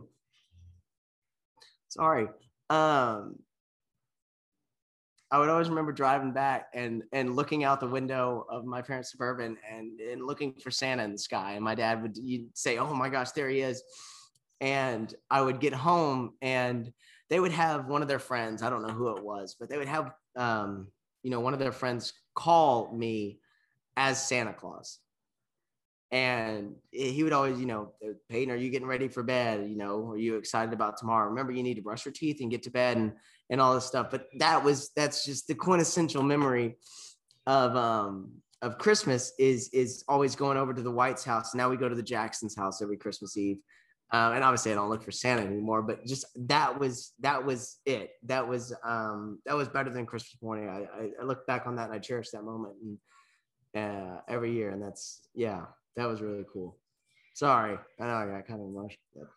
Sorry. Um, I would always remember driving back and, and looking out the window of my parents' Suburban and, and looking for Santa in the sky. And my dad would you'd say, oh my gosh, there he is. And I would get home, and they would have one of their friends, I don't know who it was, but they would have, um, you know, one of their friends call me as Santa Claus. And he would always, you know, Peyton, are you getting ready for bed? You know, are you excited about tomorrow? Remember, you need to brush your teeth and get to bed and, and all this stuff. But that was, that's just the quintessential memory of, um, of Christmas is, is always going over to the White's house. Now we go to the Jackson's house every Christmas Eve. Um, and obviously I don't look for Santa anymore, but just, that was, that was it. That was, um, that was better than Christmas morning. I, I, I look back on that and I cherish that moment, and uh, every year. And that's, yeah, that was really cool. Sorry. I know I got kind of emotional.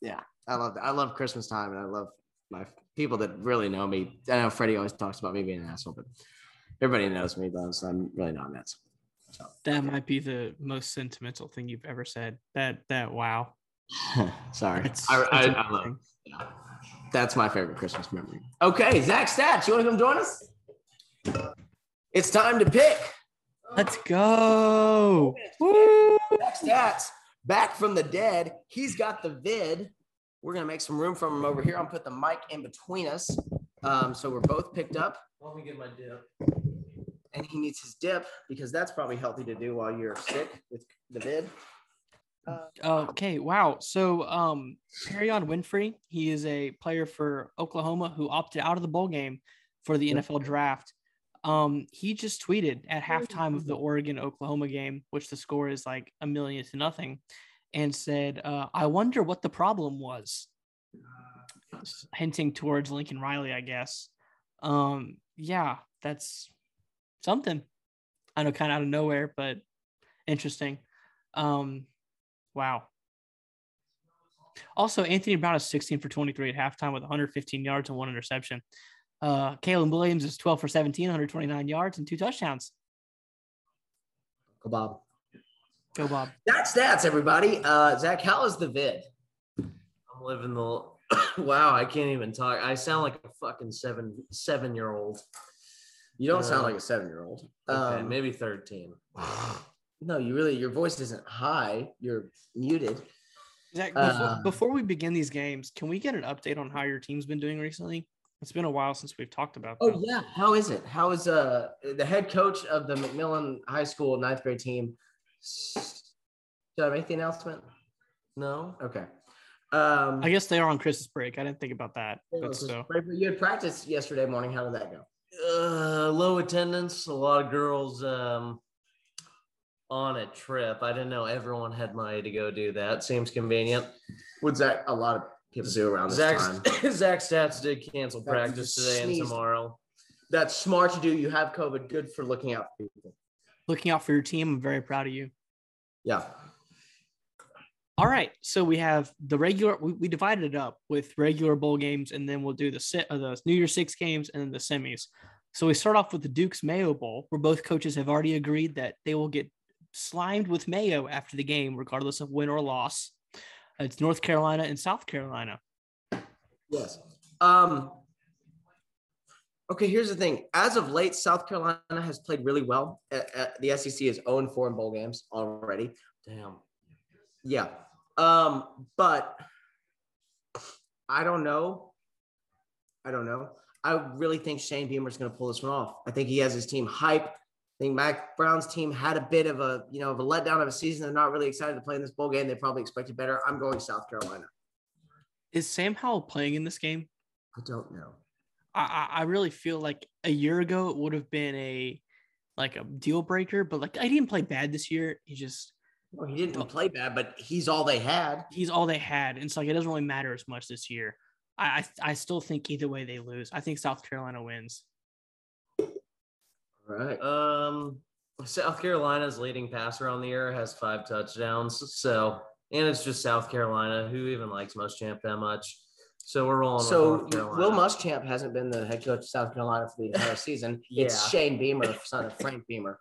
Yeah. I love that. I love Christmas time, and I love my people that really know me. I know Freddie always talks about me being an asshole, but everybody knows me though, so I'm really not an asshole. So, that okay. might be the most sentimental thing you've ever said. That, that, wow. Sorry. That's, I, I, I love it. Yeah. That's my favorite Christmas memory. Okay, Zach Stats, you want to come join us? It's time to pick. Let's go. Woo! Zach Stats, back from the dead. He's got the vid. We're going to make some room for him over here. I'll put the mic in between us. Um, so we're both picked up. Let me get my dip. And he needs his dip, because that's probably healthy to do while you're sick with the vid. Uh, okay, wow. So um, Perion Winfrey, he is a player for Oklahoma who opted out of the bowl game for the N F L draft. Um, he just tweeted at halftime of the Oregon-Oklahoma game, which the score is like a million to nothing, and said, uh, I wonder what the problem was, hinting towards Lincoln Riley, I guess. Um, yeah, that's something. I know, kind of out of nowhere, but interesting. Um, Wow. Also, Anthony Brown is sixteen for twenty-three at halftime with one hundred fifteen yards and one interception. Uh, Caleb Williams is twelve for seventeen, one hundred twenty-nine yards and two touchdowns. Go, Bob. Go, Bob. That's stats, everybody. Uh, Zach, how is the vid? I'm living the – wow, I can't even talk. I sound like a fucking seven, seven-year-old. You don't um, sound like a seven-year-old. Okay, um, maybe thirteen. No, you really – your voice isn't high. You're muted. Zach, before, uh, before we begin these games, can we get an update on how your team's been doing recently? It's been a while since we've talked about that. Oh, yeah. How is it? How is uh the head coach of the McMillan High School ninth grade team? Should I make the announcement? No? Okay. Um, I guess they are on Christmas break. I didn't think about that. But so. Break, but you had practice yesterday morning. How did that go? Uh, low attendance. A lot of girls um, on a trip. I didn't know everyone had money to go do that. Seems convenient. Would that a lot of people do around this Zach's, time. Zach Stats did cancel Zach practice today sneezed. and tomorrow. That's smart to do. You have COVID. Good for looking out for people. Looking out for your team. I'm very proud of you. Yeah. All right. So we have the regular. We, we divided it up with regular bowl games, and then we'll do the uh, the New Year's Six games and then the semis. So we start off with the Duke's Mayo Bowl, where both coaches have already agreed that they will get slimed with mayo after the game, regardless of win or loss. It's North Carolina and South Carolina. Yes. Um, okay, here's the thing. As of late, South Carolina has played really well. Uh, the S E C is oh and four in bowl games already. Damn. Yeah. Um, but I don't know. I don't know. I really think Shane Beamer's going to pull this one off. I think he has his team hype. I think Mac Brown's team had a bit of a, you know, of a letdown of a season. They're not really excited to play in this bowl game. They probably expected better. I'm going South Carolina. Is Sam Howell playing in this game? I don't know. I, I really feel like a year ago it would have been a like a deal breaker, but like I didn't play bad this year. He just well, he didn't play bad, but he's all they had. He's all they had, and it's like it doesn't really matter as much this year. I I, I still think either way they lose. I think South Carolina wins. Right. Um, South Carolina's leading passer on the year has five touchdowns. So, and it's just South Carolina. Who even likes Muschamp that much? So we're rolling. So with Will Muschamp hasn't been the head coach of South Carolina for the entire season. Yeah. It's Shane Beamer, son of Frank Beamer.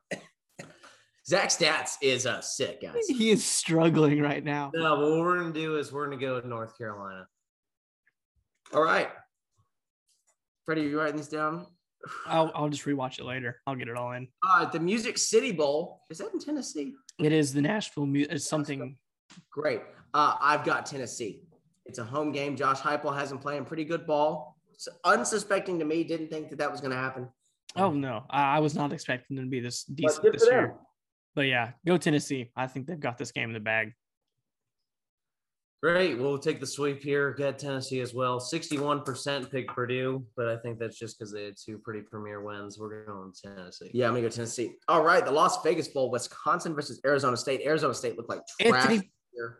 Zach Stats is uh, sick, guys. He is struggling right now. No, but what we're gonna do is we're gonna go with North Carolina. All right, Freddie, are you writing this down? I'll, I'll just rewatch it later. I'll get it all in. Uh, the Music City Bowl. Is that in Tennessee? It is the Nashville. Mu- it's something. Great. Uh, I've got Tennessee. It's a home game. Josh Heupel hasn't played pretty good ball. It's unsuspecting to me. Didn't think that that was going to happen. Oh, no. I, I was not expecting them to be this decent this year. Them. But, yeah, go Tennessee. I think they've got this game in the bag. Great. We'll take the sweep here. Get Tennessee as well. sixty-one percent pick Purdue, but I think that's just because they had two pretty premier wins. We're going Tennessee. Yeah, I'm going to go Tennessee. All right. The Las Vegas Bowl, Wisconsin versus Arizona State. Arizona State looked like trash Anthony- here.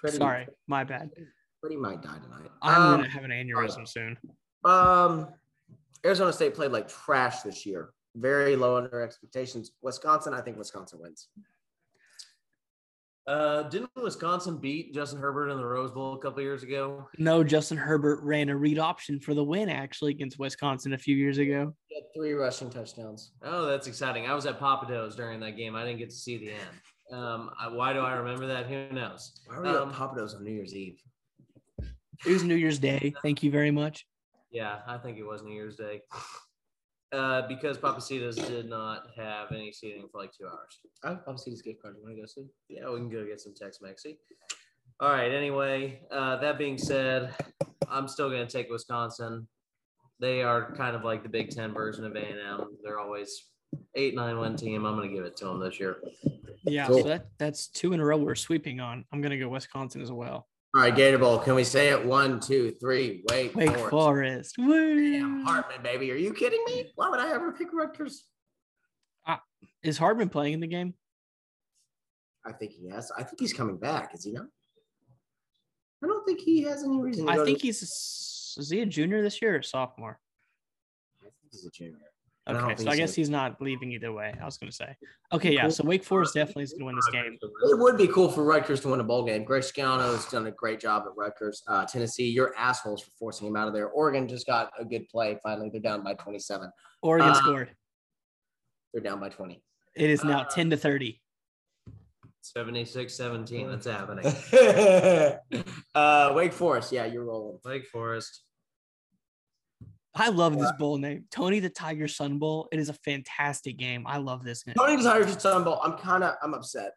Pretty, Sorry, my bad. Freddie might die tonight. I'm um, going to have an aneurysm right. soon. Um, Arizona State played like trash this year. Very low under expectations. Wisconsin, I think Wisconsin wins. Uh, didn't Wisconsin beat Justin Herbert in the Rose Bowl a couple years ago? No, Justin Herbert ran a read option for the win, actually, against Wisconsin a few years ago. He had three rushing touchdowns. Oh, that's exciting. I was at Papa Do's during that game. I didn't get to see the end. Um, I, why do I remember that? Who knows? Why were we um, at Papa Do's on New Year's Eve? It was New Year's Day. Thank you very much. Yeah, I think it was New Year's Day. Uh, because Papacitas did not have any seating for like two hours. I have Papacitas gift card. You want to go see? Yeah, we can go get some Tex Mexi. All right. Anyway, uh, that being said, I'm still going to take Wisconsin. They are kind of like the Big Ten version of A and M. They're always eight, nine, one team. I'm going to give it to them this year. Yeah, cool. So that, that's two in a row we're sweeping on. I'm going to go Wisconsin as well. All right, Gator Bowl. Can we say it? One, two, three. Wake, Wake Forest. Forest. Damn, Hartman, baby. Are you kidding me? Why would I ever pick Rutgers? Uh, is Hartman playing in the game? I think he has. I think he's coming back. Is he not? I don't think he has any reason. To I go think to- he's. A, is he a junior this year or sophomore? I think he's a junior. Okay, I so I guess so. He's not leaving either way. I was going to say. Okay, yeah, cool. So Wake Forest definitely is going to win this game. It would be cool for Rutgers to win a bowl game. Greg Schiano has done a great job at Rutgers. Uh, Tennessee, you're assholes for forcing him out of there. Oregon just got a good play. Finally, they're down by twenty-seven. Oregon uh, scored. They're down by twenty. It is now uh, ten to thirty. seventy-six seventeen. That's happening. uh, Wake Forest. Yeah, you're rolling. Wake Forest. I love this bowl name, Tony the Tiger Sun Bowl. It is a fantastic game. I love this name. Tony the Tiger Sun Bowl. I'm kind of I'm upset.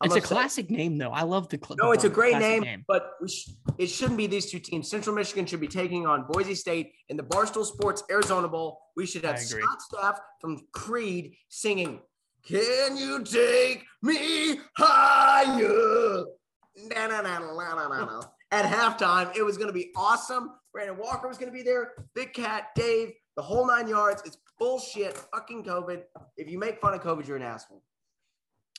I'm it's upset. A classic name, though. I love the. Cl- no, the it's a great name, name, but we sh- it shouldn't be these two teams. Central Michigan should be taking on Boise State in the Barstool Sports Arizona Bowl. We should have Scott Staff from Creed singing, "Can you take me higher?" Na na na na na na. At halftime, it was going to be awesome. Brandon Walker was going to be there. Big Cat, Dave, the whole nine yards. It's bullshit. Fucking COVID. If you make fun of COVID, you're an asshole.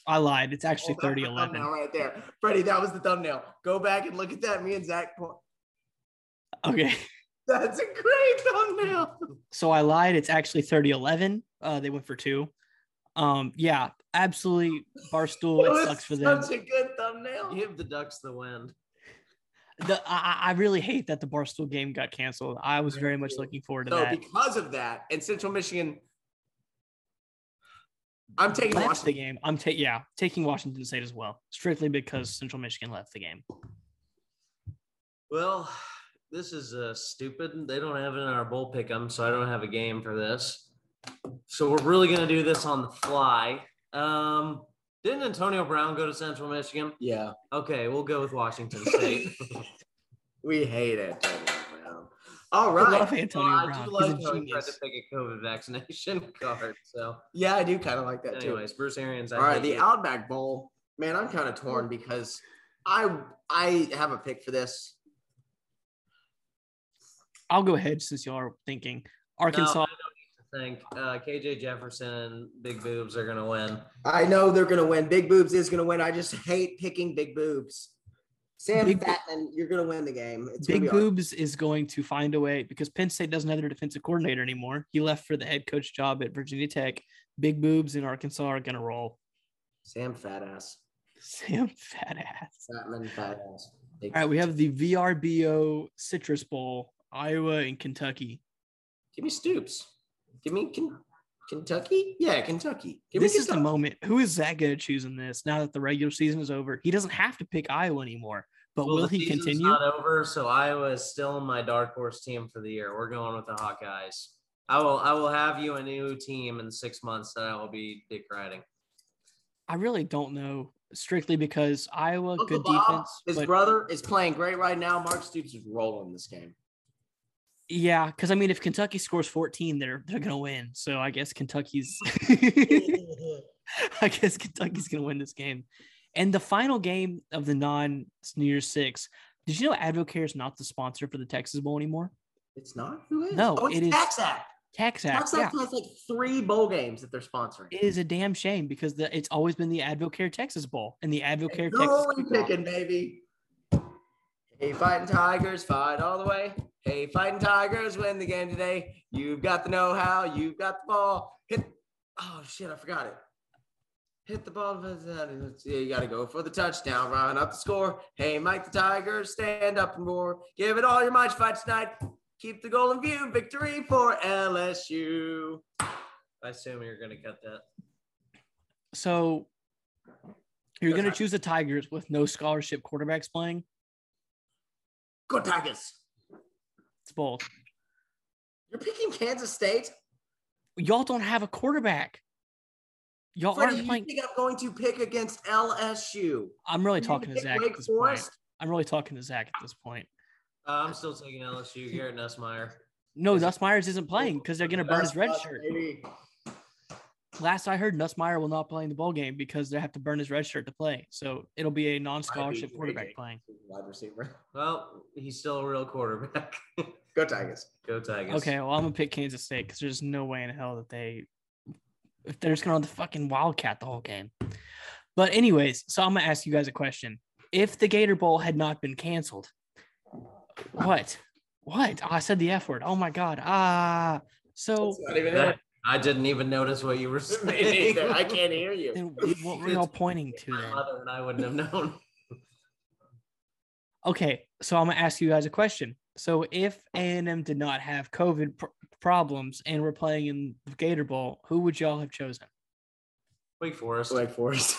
I lied. It's actually oh, thirty eleven. The right there. Freddie, that was the thumbnail. Go back and look at that. Me and Zach. Okay. That's a great thumbnail. So I lied. It's actually thirty eleven. Uh, they went for two. Um, yeah, absolutely. Barstool. It, it sucks for them. Such a good thumbnail. Give the Ducks the wind. The, I, I really hate that the Barstool game got canceled. I was very much looking forward to so that. So because of that, and Central Michigan, I'm taking left Washington. The game. I'm taking yeah, taking Washington State as well, strictly because Central Michigan left the game. Well, this is uh, stupid. They don't have it in our bowl pick'em, so I don't have a game for this. So we're really gonna do this on the fly. Um, Didn't Antonio Brown go to Central Michigan? Yeah. Okay, we'll go with Washington State. We hate Antonio Brown. All right. I love Antonio uh, Brown. I do like how he tried to pick a COVID vaccination card. So yeah, I do kind of like that Anyways, too. Anyways, Bruce Arians. I All right, the it. Outback Bowl. Man, I'm kind of torn because I I have a pick for this. I'll go ahead since y'all are thinking. Arkansas. No, think uh K J Jefferson and Big Boobs are gonna win. I know they're gonna win. Big Boobs is gonna win. I just hate picking Big Boobs. Sam Big Batman, you're gonna win the game. It's Big Boobs awesome. Is going to find a way because Penn State doesn't have their defensive coordinator anymore. He left for the head coach job at Virginia Tech. Big Boobs in Arkansas are gonna roll. Sam fat ass. Sam fat ass. Batman fat ass. Big All right, we have the V R B O Citrus Bowl, Iowa and Kentucky. Give me Stoops. Give me Ken- Kentucky? Yeah, Kentucky. Give this me Kentucky. Is the moment. Who is Zach going to choose in this now that the regular season is over? He doesn't have to pick Iowa anymore, but well, will he continue? Not over, so Iowa is still my dark horse team for the year. We're going with the Hawkeyes. I will I will have you a new team in six months that I will be dick riding. I really don't know, strictly because Iowa, Uncle good Bob, defense. His but- brother is playing great right now. Mark Stoops is rolling this game. Yeah, because, I mean, if Kentucky scores fourteen, they're they're going to win. So I guess Kentucky's – I guess Kentucky's going to win this game. And the final game of the non-New Year's Six, did you know Advocare is not the sponsor for the Texas Bowl anymore? It's not? Who is? No, oh, it is – Tax Act. Tax Act, Tax Act yeah. has like three bowl games that they're sponsoring. It is a damn shame because the, it's always been the Advocare Texas Bowl and the Advocare Texas Bowl. You're only picking, baby. Hey, fighting Tigers, fight all the way. Hey, fighting Tigers, win the game today. You've got the know-how. You've got the ball. Hit. Oh, shit, I forgot it. Hit the ball. You got to go for the touchdown. Run up the score. Hey, Mike the Tiger, stand up and roar. Give it all your might to fight tonight. Keep the goal in view. Victory for L S U. I assume you're going to cut that. So you're going to choose the Tigers with no scholarship quarterbacks playing? Go Tigers. It's bold. You're picking Kansas State? Y'all don't have a quarterback. Y'all Freddy, aren't playing. You think I'm going to pick against L S U? I'm really you talking to Zach Wake at this Forest? Point. I'm really talking to Zach at this point. Uh, I'm still taking L S U. Garrett Nussmeier. No, Nussmeier isn't playing because they're going to burn his red shirt. Baby. Last I heard, Nussmeier will not play in the bowl game because they have to burn his red shirt to play. So it'll be a non-scholarship quarterback playing. Wide receiver. Well, he's still a real quarterback. Go Tigers. Go Tigers. Okay, well, I'm going to pick Kansas State because there's no way in hell that they – if they're just going to run the fucking Wildcat the whole game. But anyways, so I'm going to ask you guys a question. If the Gator Bowl had not been canceled, what? What? Oh, I said the F word. Oh, my God. Ah. So – I didn't even notice what you were saying either. I can't hear you. And what were y'all pointing to? My mother and I wouldn't have known. Okay, so I'm going to ask you guys a question. So if A and M did not have COVID pr- problems and we're playing in Gator Bowl, who would y'all have chosen? Wake Forest. Wake Forest.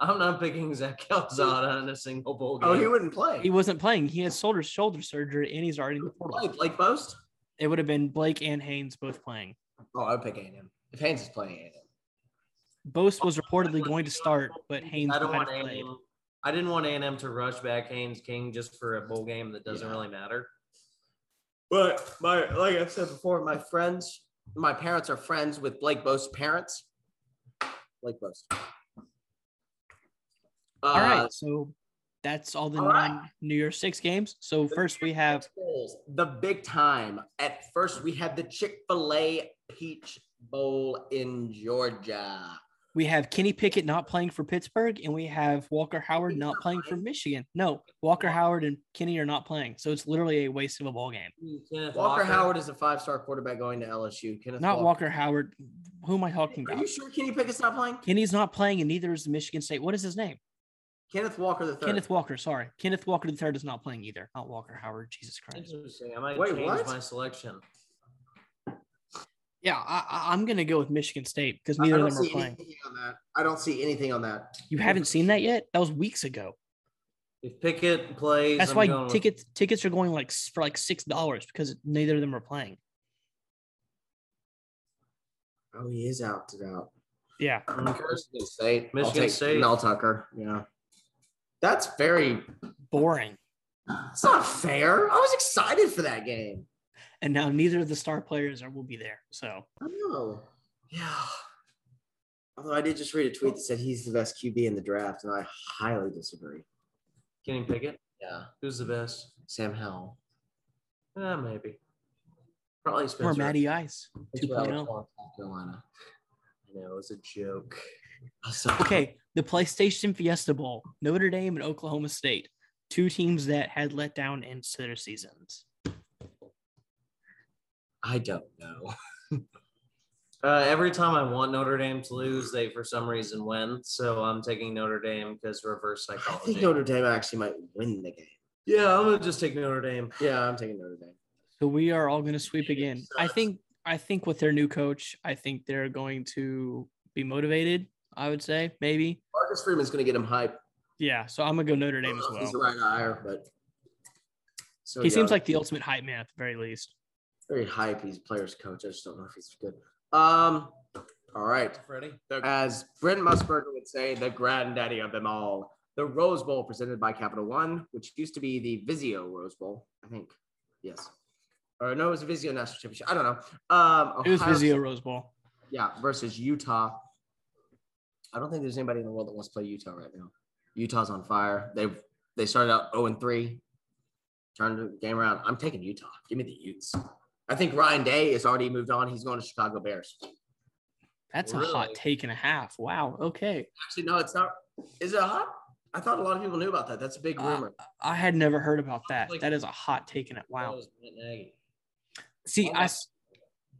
I'm not picking Zach Calzada in a single bowl game. Oh, he wouldn't play. He wasn't playing. He had shoulder shoulder surgery, and he's already in the portal. Blake, Blake Post? It would have been Blake and Haynes both playing. Oh, I'd pick A and M. If Haynes is playing A and M. Boast was reportedly going to start, but Haynes I don't want played. I didn't want A and M to rush back Haynes King just for a bowl game that doesn't yeah. really matter. But my, like I've said before, my friends, my parents are friends with Blake Boast's parents. Blake Boast. All uh, right, so that's all the all nine right. New Year's Six games. So the first we have the big time. At first we have the Chick-fil-A Peach Bowl in Georgia. We have Kenny Pickett not playing for Pittsburgh, and we have Walker Howard not playing for Michigan. No, Walker Howard and Kenny are not playing, so it's literally a waste of a ball game. Walker, Walker Howard is a five-star quarterback going to L S U. Kenneth not Walker. Walker Howard. Who am I talking about? Are you sure Kenny Pickett's not playing? Kenny's not playing, and neither is Michigan State. What is his name? Kenneth Walker the third. Kenneth Walker, sorry. Kenneth Walker the third is not playing either. Not Walker Howard. Jesus Christ. I might Wait, change what? my selection. Yeah, I, I'm going to go with Michigan State because neither of them are playing. On that. I don't see anything on that. You haven't seen that yet? That was weeks ago. If Pickett plays, that's I'm why going tickets with... tickets are going like for like six dollars because neither of them are playing. Oh, he is out and out. Yeah, Michigan State, Michigan I'll State, Mel Tucker. Yeah, that's very boring. It's not fair. I was excited for that game. And now neither of the star players are will be there. So I know. Yeah. Although I did just read a tweet that said he's the best Q B in the draft, and I highly disagree. Kenny Pickett? Yeah. Who's the best? Sam Howell. Eh, maybe. Probably Spencer. Or Matty Ice. two point oh. Carolina. I know, it was a joke. So- okay, the PlayStation Fiesta Bowl. Notre Dame and Oklahoma State. Two teams that had let down in their seasons. I don't know. uh, every time I want Notre Dame to lose, they for some reason win. So I'm taking Notre Dame because reverse psychology. I think Notre Dame actually might win the game. Yeah, I'm gonna just take Notre Dame. Yeah, I'm taking Notre Dame. So we are all gonna sweep again. I think. I think with their new coach, I think they're going to be motivated. I would say maybe. Marcus Freeman's gonna get him hyped. Yeah, so I'm gonna go Notre Dame as well. He's the right hire, but so he seems like the ultimate hype man at the very least. Very hype. He's a player's coach. I just don't know if he's good. Um, all right. Freddy. As Brent Musburger would say, the granddaddy of them all. The Rose Bowl presented by Capital One, which used to be the Vizio Rose Bowl, I think. Yes. Or no, it was the Vizio National Championship. I don't know. Um, it was Ohio Vizio State, Rose Bowl. Yeah, versus Utah. I don't think there's anybody in the world that wants to play Utah right now. Utah's on fire. They they started out oh and three, turned the game around. I'm taking Utah. Give me the Utes. I think Ryan Day has already moved on. He's going to Chicago Bears. That's really? a hot take and a half. Wow. Okay. Actually, no, it's not. Is it hot? I thought a lot of people knew about that. That's a big rumor. Uh, I had never heard about that. Like, that is a hot take and a wow. See, I.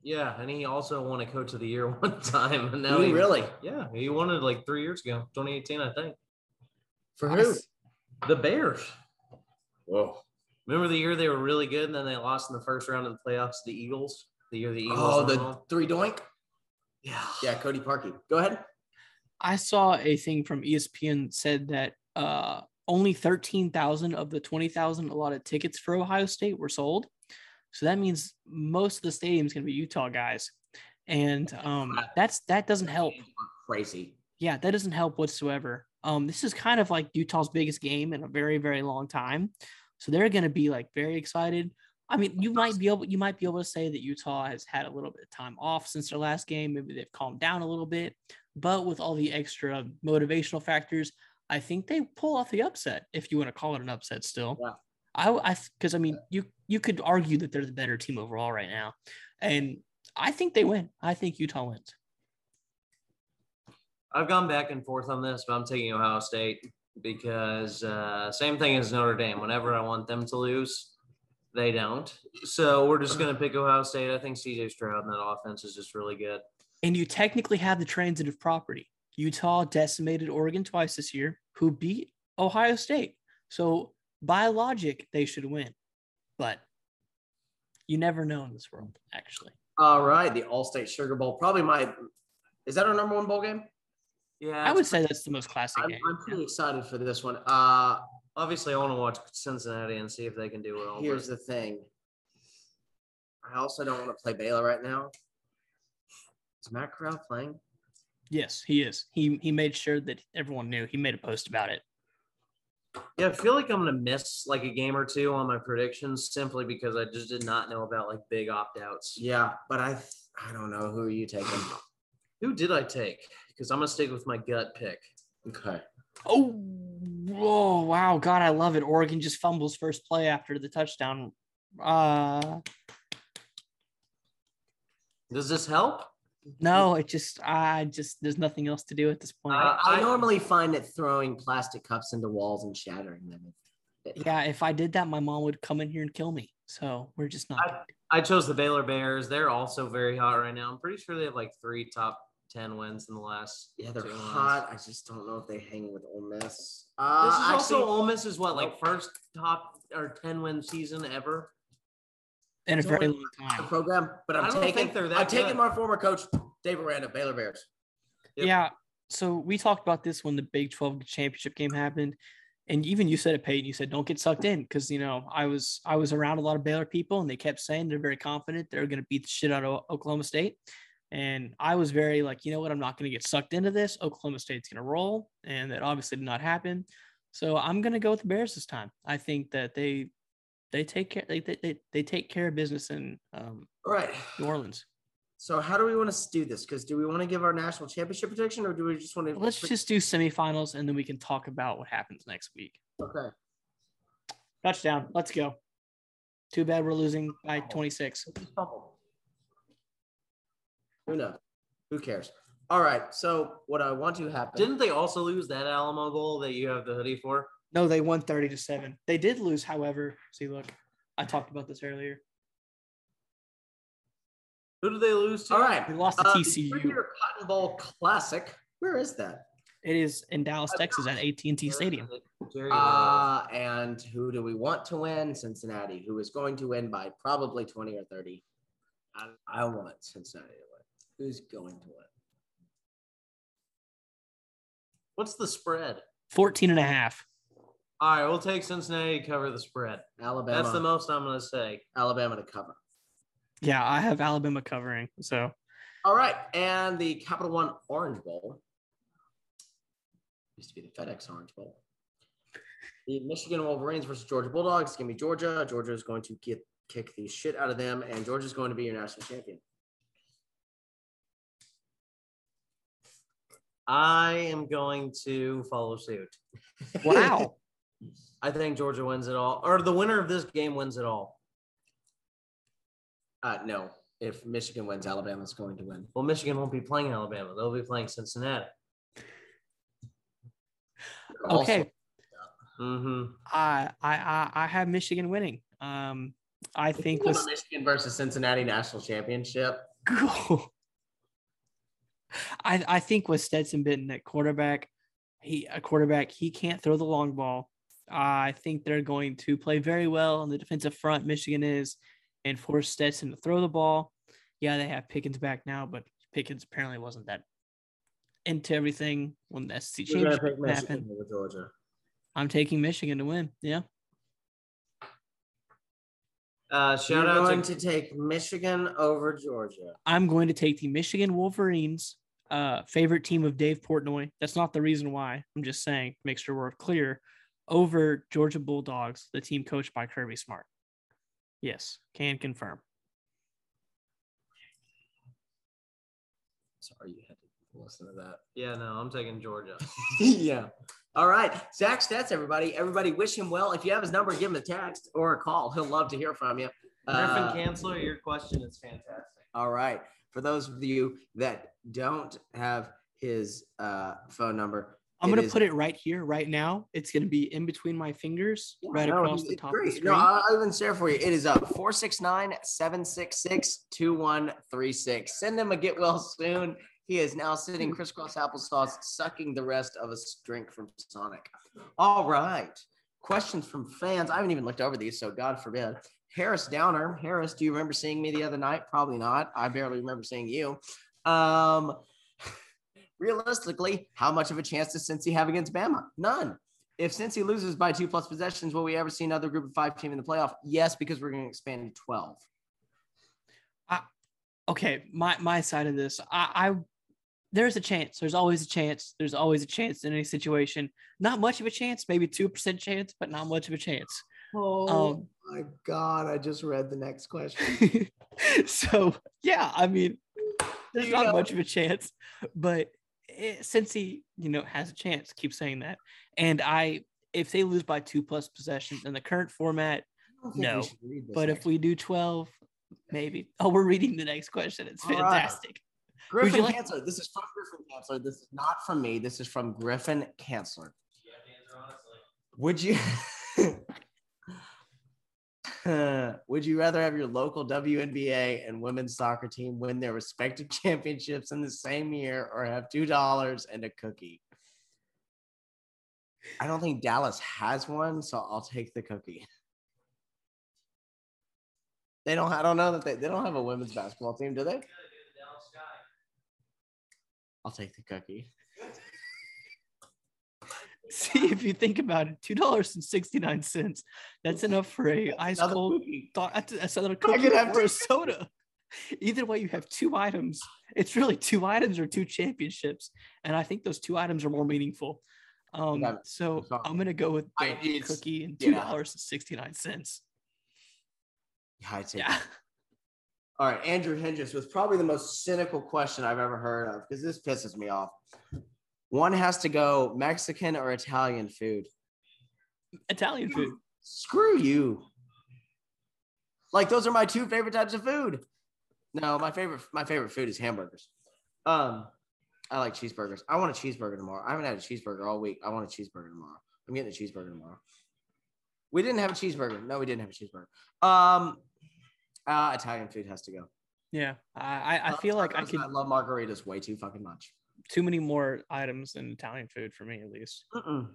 Yeah, and he also won a coach of the year one time. And now he, he really? Yeah, he won it like three years ago, twenty eighteen, I think. For who? The Bears. Whoa. Remember the year they were really good, and then they lost in the first round of the playoffs to the Eagles? The year the Eagles Oh, the on. three doink? Yeah. Yeah, Cody Parkey. Go ahead. I saw a thing from E S P N said that uh, only thirteen thousand of the twenty thousand allotted tickets for Ohio State were sold. So that means most of the stadium's going to be Utah guys. And um, that's that doesn't help. Crazy. Yeah, that doesn't help whatsoever. Um, this is kind of like Utah's biggest game in a very, very long time. So they're going to be like very excited. I mean, you might be able, you might be able to say that Utah has had a little bit of time off since their last game. Maybe they've calmed down a little bit, but with all the extra motivational factors, I think they pull off the upset. If you want to call it an upset still, yeah. I, I, cause I mean, you, you could argue that they're the better team overall right now. And I think they win. I think Utah wins. I've gone back and forth on this, but I'm taking Ohio State. Because uh, same thing as Notre Dame. Whenever I want them to lose, They don't. So we're just going to pick Ohio State. I think C J Stroud and that offense is just really good. And you technically have the transitive property. Utah decimated Oregon twice this year, who beat Ohio State. So by logic, they should win. But you never know in this world, actually. All right. The All-State Sugar Bowl. Probably my – is that our number one bowl game? Yeah. I would say that's the most classic I'm, game. I'm pretty yeah. excited for this one. Uh, obviously, I want to watch Cincinnati and see if they can do it all. Here's the thing. I also don't want to play Baylor right now. Is Matt Corral playing? Yes, he is. He he made sure that everyone knew. He made a post about it. Yeah, I feel like I'm going to miss like a game or two on my predictions simply because I just did not know about like big opt-outs. Yeah, but I I don't know. Who are you taking? Who did I take? Because I'm going to stick with my gut pick. Okay. Oh, whoa, wow. God, I love it. Oregon just fumbles first play after the touchdown. Uh, Does this help? No, it just, I just, there's nothing else to do at this point. Uh, I normally find it throwing plastic cups into walls and shattering them. Yeah, if I did that, my mom would come in here and kill me. So we're just not. I, I chose the Baylor Bears. They're also very hot right now. I'm pretty sure they have like three top ten wins in the last. Yeah, they're hot. Months. I just don't know if they hang with Ole Miss. Uh, this is actually, also Ole Miss is what, like first top or ten win season ever? In a very long time. Program, but I'm taking I'm taking my former coach, Dave Aranda, Baylor Bears. Yep. Yeah, so we talked about this when the Big twelve championship game happened, and even you said it, Peyton. You said don't get sucked in because you know I was I was around a lot of Baylor people, and they kept saying they're very confident they're going to beat the shit out of Oklahoma State, and I was very like, you know what, I'm not going to get sucked into this. Oklahoma State's going to roll, and that obviously did not happen. So I'm going to go with the Bears this time. I think that they. They take care. They, they they take care of business in um, All right. New Orleans. So how do we want to do this? Because do we want to give our national championship prediction, or do we just want to? Let's just do semifinals, and then we can talk about what happens next week. Okay. Touchdown. Let's go. Too bad we're losing by twenty-six. Who knows? Who cares? All right. So what I want to happen? Didn't they also lose that Alamo goal that you have the hoodie for? No, they won thirty to seven. They did lose, however. See, look, I talked about this earlier. Who did they lose to? All right. We lost to uh, T C U. The Premier Cotton Bowl Classic. Where is that? It is in Dallas, Texas at A T and T Stadium. Uh, and who do we want to win? Cincinnati, who is going to win by probably twenty or thirty. I, I want Cincinnati to win. Who's going to win? What's the spread? fourteen and a half. All right, we'll take Cincinnati to cover the spread. Alabama. That's the most I'm going to say. Alabama to cover. Yeah, I have Alabama covering, so. All right, and the Capital One Orange Bowl. Used to be the FedEx Orange Bowl. The Michigan Wolverines versus Georgia Bulldogs. It's going to be Georgia. Georgia is going to get kick the shit out of them, and Georgia is going to be your national champion. I am going to follow suit. Wow. I think Georgia wins it all, or the winner of this game wins it all. Uh, no, if Michigan wins, Alabama's going to win. Well, Michigan won't be playing Alabama. They'll be playing Cincinnati. Okay. Also, yeah. Mm-hmm. I, I, I have Michigan winning. Um, I think this Michigan versus Cincinnati national championship. Cool. I, I think with Stetson Bennett at quarterback, he a quarterback, he can't throw the long ball. I think they're going to play very well on the defensive front. Michigan is, and force Stetson to throw the ball. Yeah, they have Pickens back now, but Pickens apparently wasn't that into everything when the S E C championship happened. I'm taking Michigan to win. Yeah. Uh, shout You're out going to-, to take Michigan over Georgia. I'm going to take the Michigan Wolverines, uh, favorite team of Dave Portnoy. That's not the reason why. I'm just saying, make sure we're clear. Over Georgia Bulldogs, the team coached by Kirby Smart. Yes, can confirm. Sorry you had to listen to that. Yeah, no, I'm taking Georgia. Yeah. All right. Zach Stats, everybody. Everybody wish him well. If you have his number, give him a text or a call. He'll love to hear from you. Griffin uh, Kansler, your question is fantastic. All right. For those of you that don't have his uh, phone number, I'm going to put it right here, right now. It's going to be in between my fingers, yeah, right no, across the top great. of the screen. No, I'll even share for you. It is up four six nine, seven six six, two one three six. Send him a get well soon. He is now sitting crisscross applesauce, sucking the rest of a drink from Sonic. All right. Questions from fans. I haven't even looked over these, so God forbid. Harris Downer. Harris, do you remember seeing me the other night? Probably not. I barely remember seeing you. Um... Realistically, how much of a chance does Cincy have against Bama? None. If Cincy loses by two plus possessions, will we ever see another group of five team in the playoff? Yes, because we're going to expand to twelve. I, okay, my my side of this, I, I there's a chance. There's always a chance. There's always a chance in any situation. Not much of a chance, maybe two percent chance, but not much of a chance. Oh, um, my God. I just read the next question. So, yeah, I mean, there's you not know. much of a chance, but It, since he, you know, has a chance, keep saying that. And I, if they lose by two plus possessions in the current format, no. But if we do twelve, maybe. Oh, we're reading the next question. It's fantastic. Right. Griffin like- Kanzler. This is from Griffin Kanzler. This is not from me. This is from Griffin Kanzler. Would you uh, would you rather have your local W N B A and women's soccer team win their respective championships in the same year, or have two dollars and a cookie? I don't think Dallas has one, so I'll take the cookie. They don't, I don't know that they, they don't have a women's basketball team, do they? I'll take the cookie. See, if you think about it, two dollars and sixty-nine cents, that's enough for a ice another cold cookie. Th- that's another cookie I could have or a soda. Either way, you have two items. It's really two items or two championships, and I think those two items are more meaningful. Um, I'm, so I'm, I'm going to go with the I, cookie and two dollars and sixty-nine cents. Yeah. I take yeah. It. All right, Andrew Hingis was probably the most cynical question I've ever heard of, because this pisses me off. One has to go Mexican or Italian food. Italian food. Screw you. Like, those are my two favorite types of food. No, my favorite my favorite food is hamburgers. Um, I like cheeseburgers. I want a cheeseburger tomorrow. I haven't had a cheeseburger all week. I want a cheeseburger tomorrow. I'm getting a cheeseburger tomorrow. We didn't have a cheeseburger. No, we didn't have a cheeseburger. Um, uh, Italian food has to go. Yeah, I, I feel uh, like I could. I love margaritas way too fucking much. Too many more items than Italian food for me, at least. Mm-mm.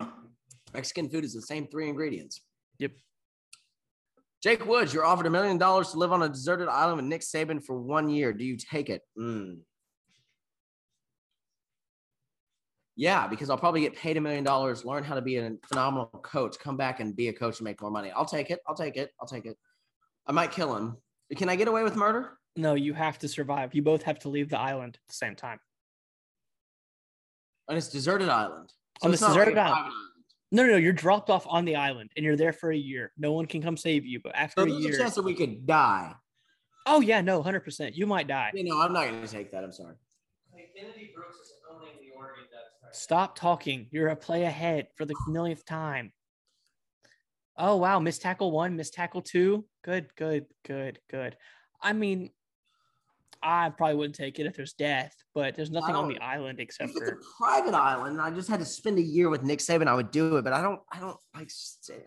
Mexican food is the same three ingredients. Yep. Jake Woods, you're offered a million dollars to live on a deserted island with Nick Saban for one year. Do you take it? Mm. Yeah, because I'll probably get paid a million dollars, learn how to be a phenomenal coach, come back and be a coach and make more money. I'll take it. I'll take it. I'll take it. I might kill him. Can I get away with murder? No, you have to survive. You both have to leave the island at the same time. On this deserted island. So on this deserted like island. No, no, no. You're dropped off on the island, and you're there for a year. No one can come save you, but after so a year. There's a chance that we could die. Oh, yeah, no, one hundred percent. You might die. You know, I'm not going to take that. I'm sorry. Kennedy Brooks is owning the Oregon Ducks. Stop talking. You're a play ahead for the millionth time. Oh, wow. Miss tackle one, miss tackle two. Good, good, good, good. I mean, I probably wouldn't take it if there's death, but there's nothing on the island except for it's a private island. And I just had to spend a year with Nick Saban. I would do it, but I don't. I don't like.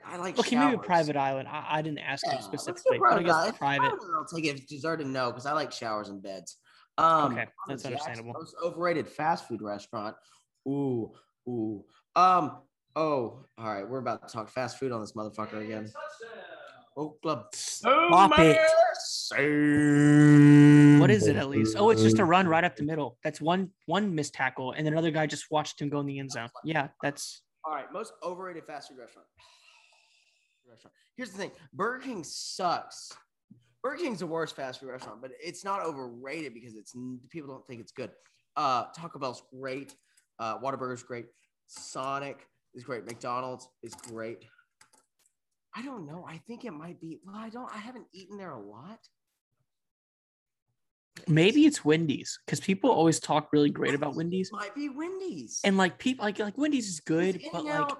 I like. Look, you mean a private island? I, I didn't ask yeah, you specifically. But I guess it's private. private. I'll take it. If deserted, no, because I like showers and beds. Um, okay, that's understandable. Most overrated fast food restaurant. Ooh, ooh. Um. Oh, all right. We're about to talk fast food on this motherfucker again. Oh, club. Stop it. What is it at least? Oh, it's just a run right up the middle. That's one one missed tackle, and then another guy just watched him go in the end zone. Yeah, that's all right. Most overrated fast food restaurant. Restaurant. Here's the thing: Burger King sucks. Burger King's the worst fast food restaurant, but it's not overrated because it's people don't think it's good. Uh, Taco Bell's great. Uh, Whataburger's great. Sonic is great. McDonald's is great. I don't know. I think it might be. Well, I don't. I haven't eaten there a lot. Maybe it's Wendy's, because people always talk really great about Wendy's. Might be Wendy's. And like people like like Wendy's is good, but like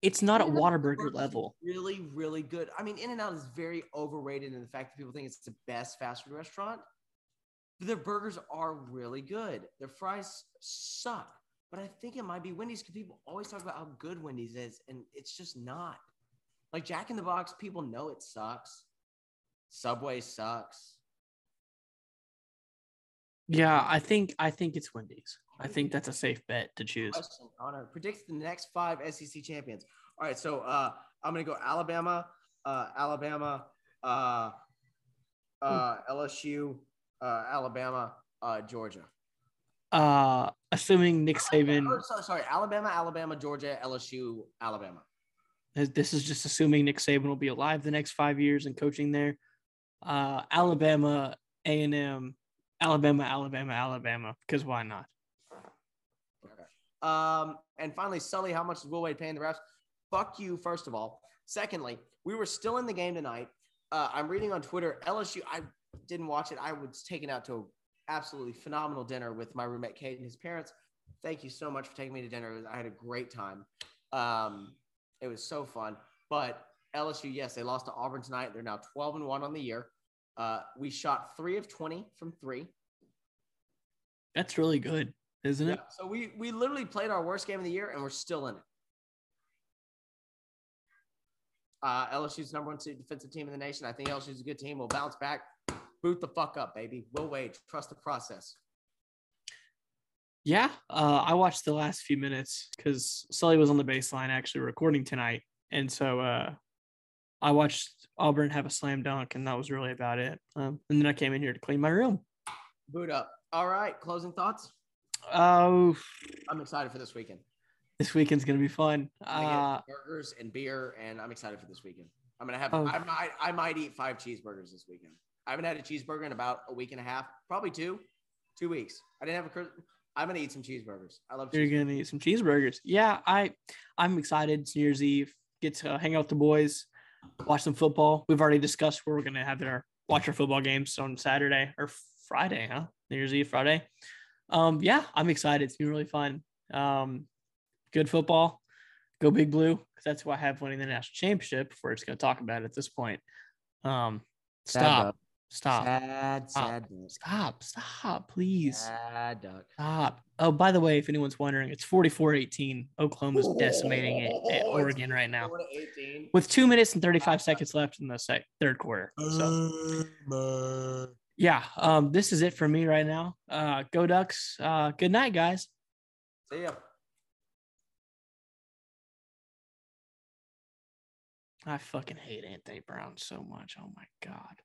it's not at Whataburger level. Really, really good. I mean, In-N-Out is very overrated in the fact that people think it's the best fast food restaurant. But their burgers are really good. Their fries suck. but I think it might be Wendy's because people always talk about how good Wendy's is, and it's just not. Like Jack in the Box, people know it sucks. Subway sucks. Yeah, I think I think it's Wendy's. I think that's a safe bet to choose. Connor predicts the next five S E C champions. All right, so uh, I'm going to go Alabama, uh, Alabama, uh, uh, L S U, uh, Alabama, uh, Georgia. Uh, assuming Nick Saban. Oh, sorry, sorry, Alabama, Alabama, Georgia, L S U, Alabama. This is just assuming Nick Saban will be alive the next five years and coaching there. Uh, Alabama, A and M, Alabama, Alabama, Alabama, because why not? Um, and finally, Sully, how much is Will Wade paying the refs? Fuck you, first of all. Secondly, we were still in the game tonight. Uh, I'm reading on Twitter, L S U, I didn't watch it. I was taken out to an absolutely phenomenal dinner with my roommate, Kate, and his parents. Thank you so much for taking me to dinner. I had a great time. Um, it was so fun. But L S U, yes, they lost to Auburn tonight. They're now twelve and one on the year. Uh, we shot three of twenty from three. That's really good. Isn't it? Yeah, so we we literally played our worst game of the year, and we're still in it. Uh, L S U's number one defensive team in the nation. I think L S U's a good team. We'll bounce back. Boot the fuck up, baby. We'll wait. Trust the process. Yeah, uh, I watched the last few minutes because Sully was on the baseline actually recording tonight, and so uh, I watched Auburn have a slam dunk, and that was really about it. Um, and then I came in here to clean my room. Boot up. All right, closing thoughts? Oh, I'm excited for this weekend. This weekend's gonna be fun. Uh, burgers and beer, and I'm excited for this weekend. I'm gonna have. Oh. I might. I might eat five cheeseburgers this weekend. I haven't had a cheeseburger in about a week and a half, probably two, two weeks. I didn't have a. I'm gonna eat some cheeseburgers. I love. You're gonna eat some cheeseburgers. Yeah, I. I'm excited. It's New Year's Eve. Get to hang out with the boys, watch some football. We've already discussed where we're gonna have our watch our football games on Saturday or Friday, huh? New Year's Eve Friday. Um, yeah, I'm excited. It's been really fun. Um, good football. Go Big Blue, because that's who I have winning the national championship. Before it's going to talk about it at this point. Um, stop, stop, sad, stop, sad stop, stop, please. Sad stop. Oh, by the way, if anyone's wondering, it's forty-four eighteen. Oklahoma's oh, decimating it at Oregon right now, with two minutes and thirty-five seconds left in the sec- third quarter. So. Uh, Yeah, um, this is it for me right now. Uh, go Ducks. Uh, good night, guys. See ya. I fucking hate Anthony Brown so much. Oh, my God.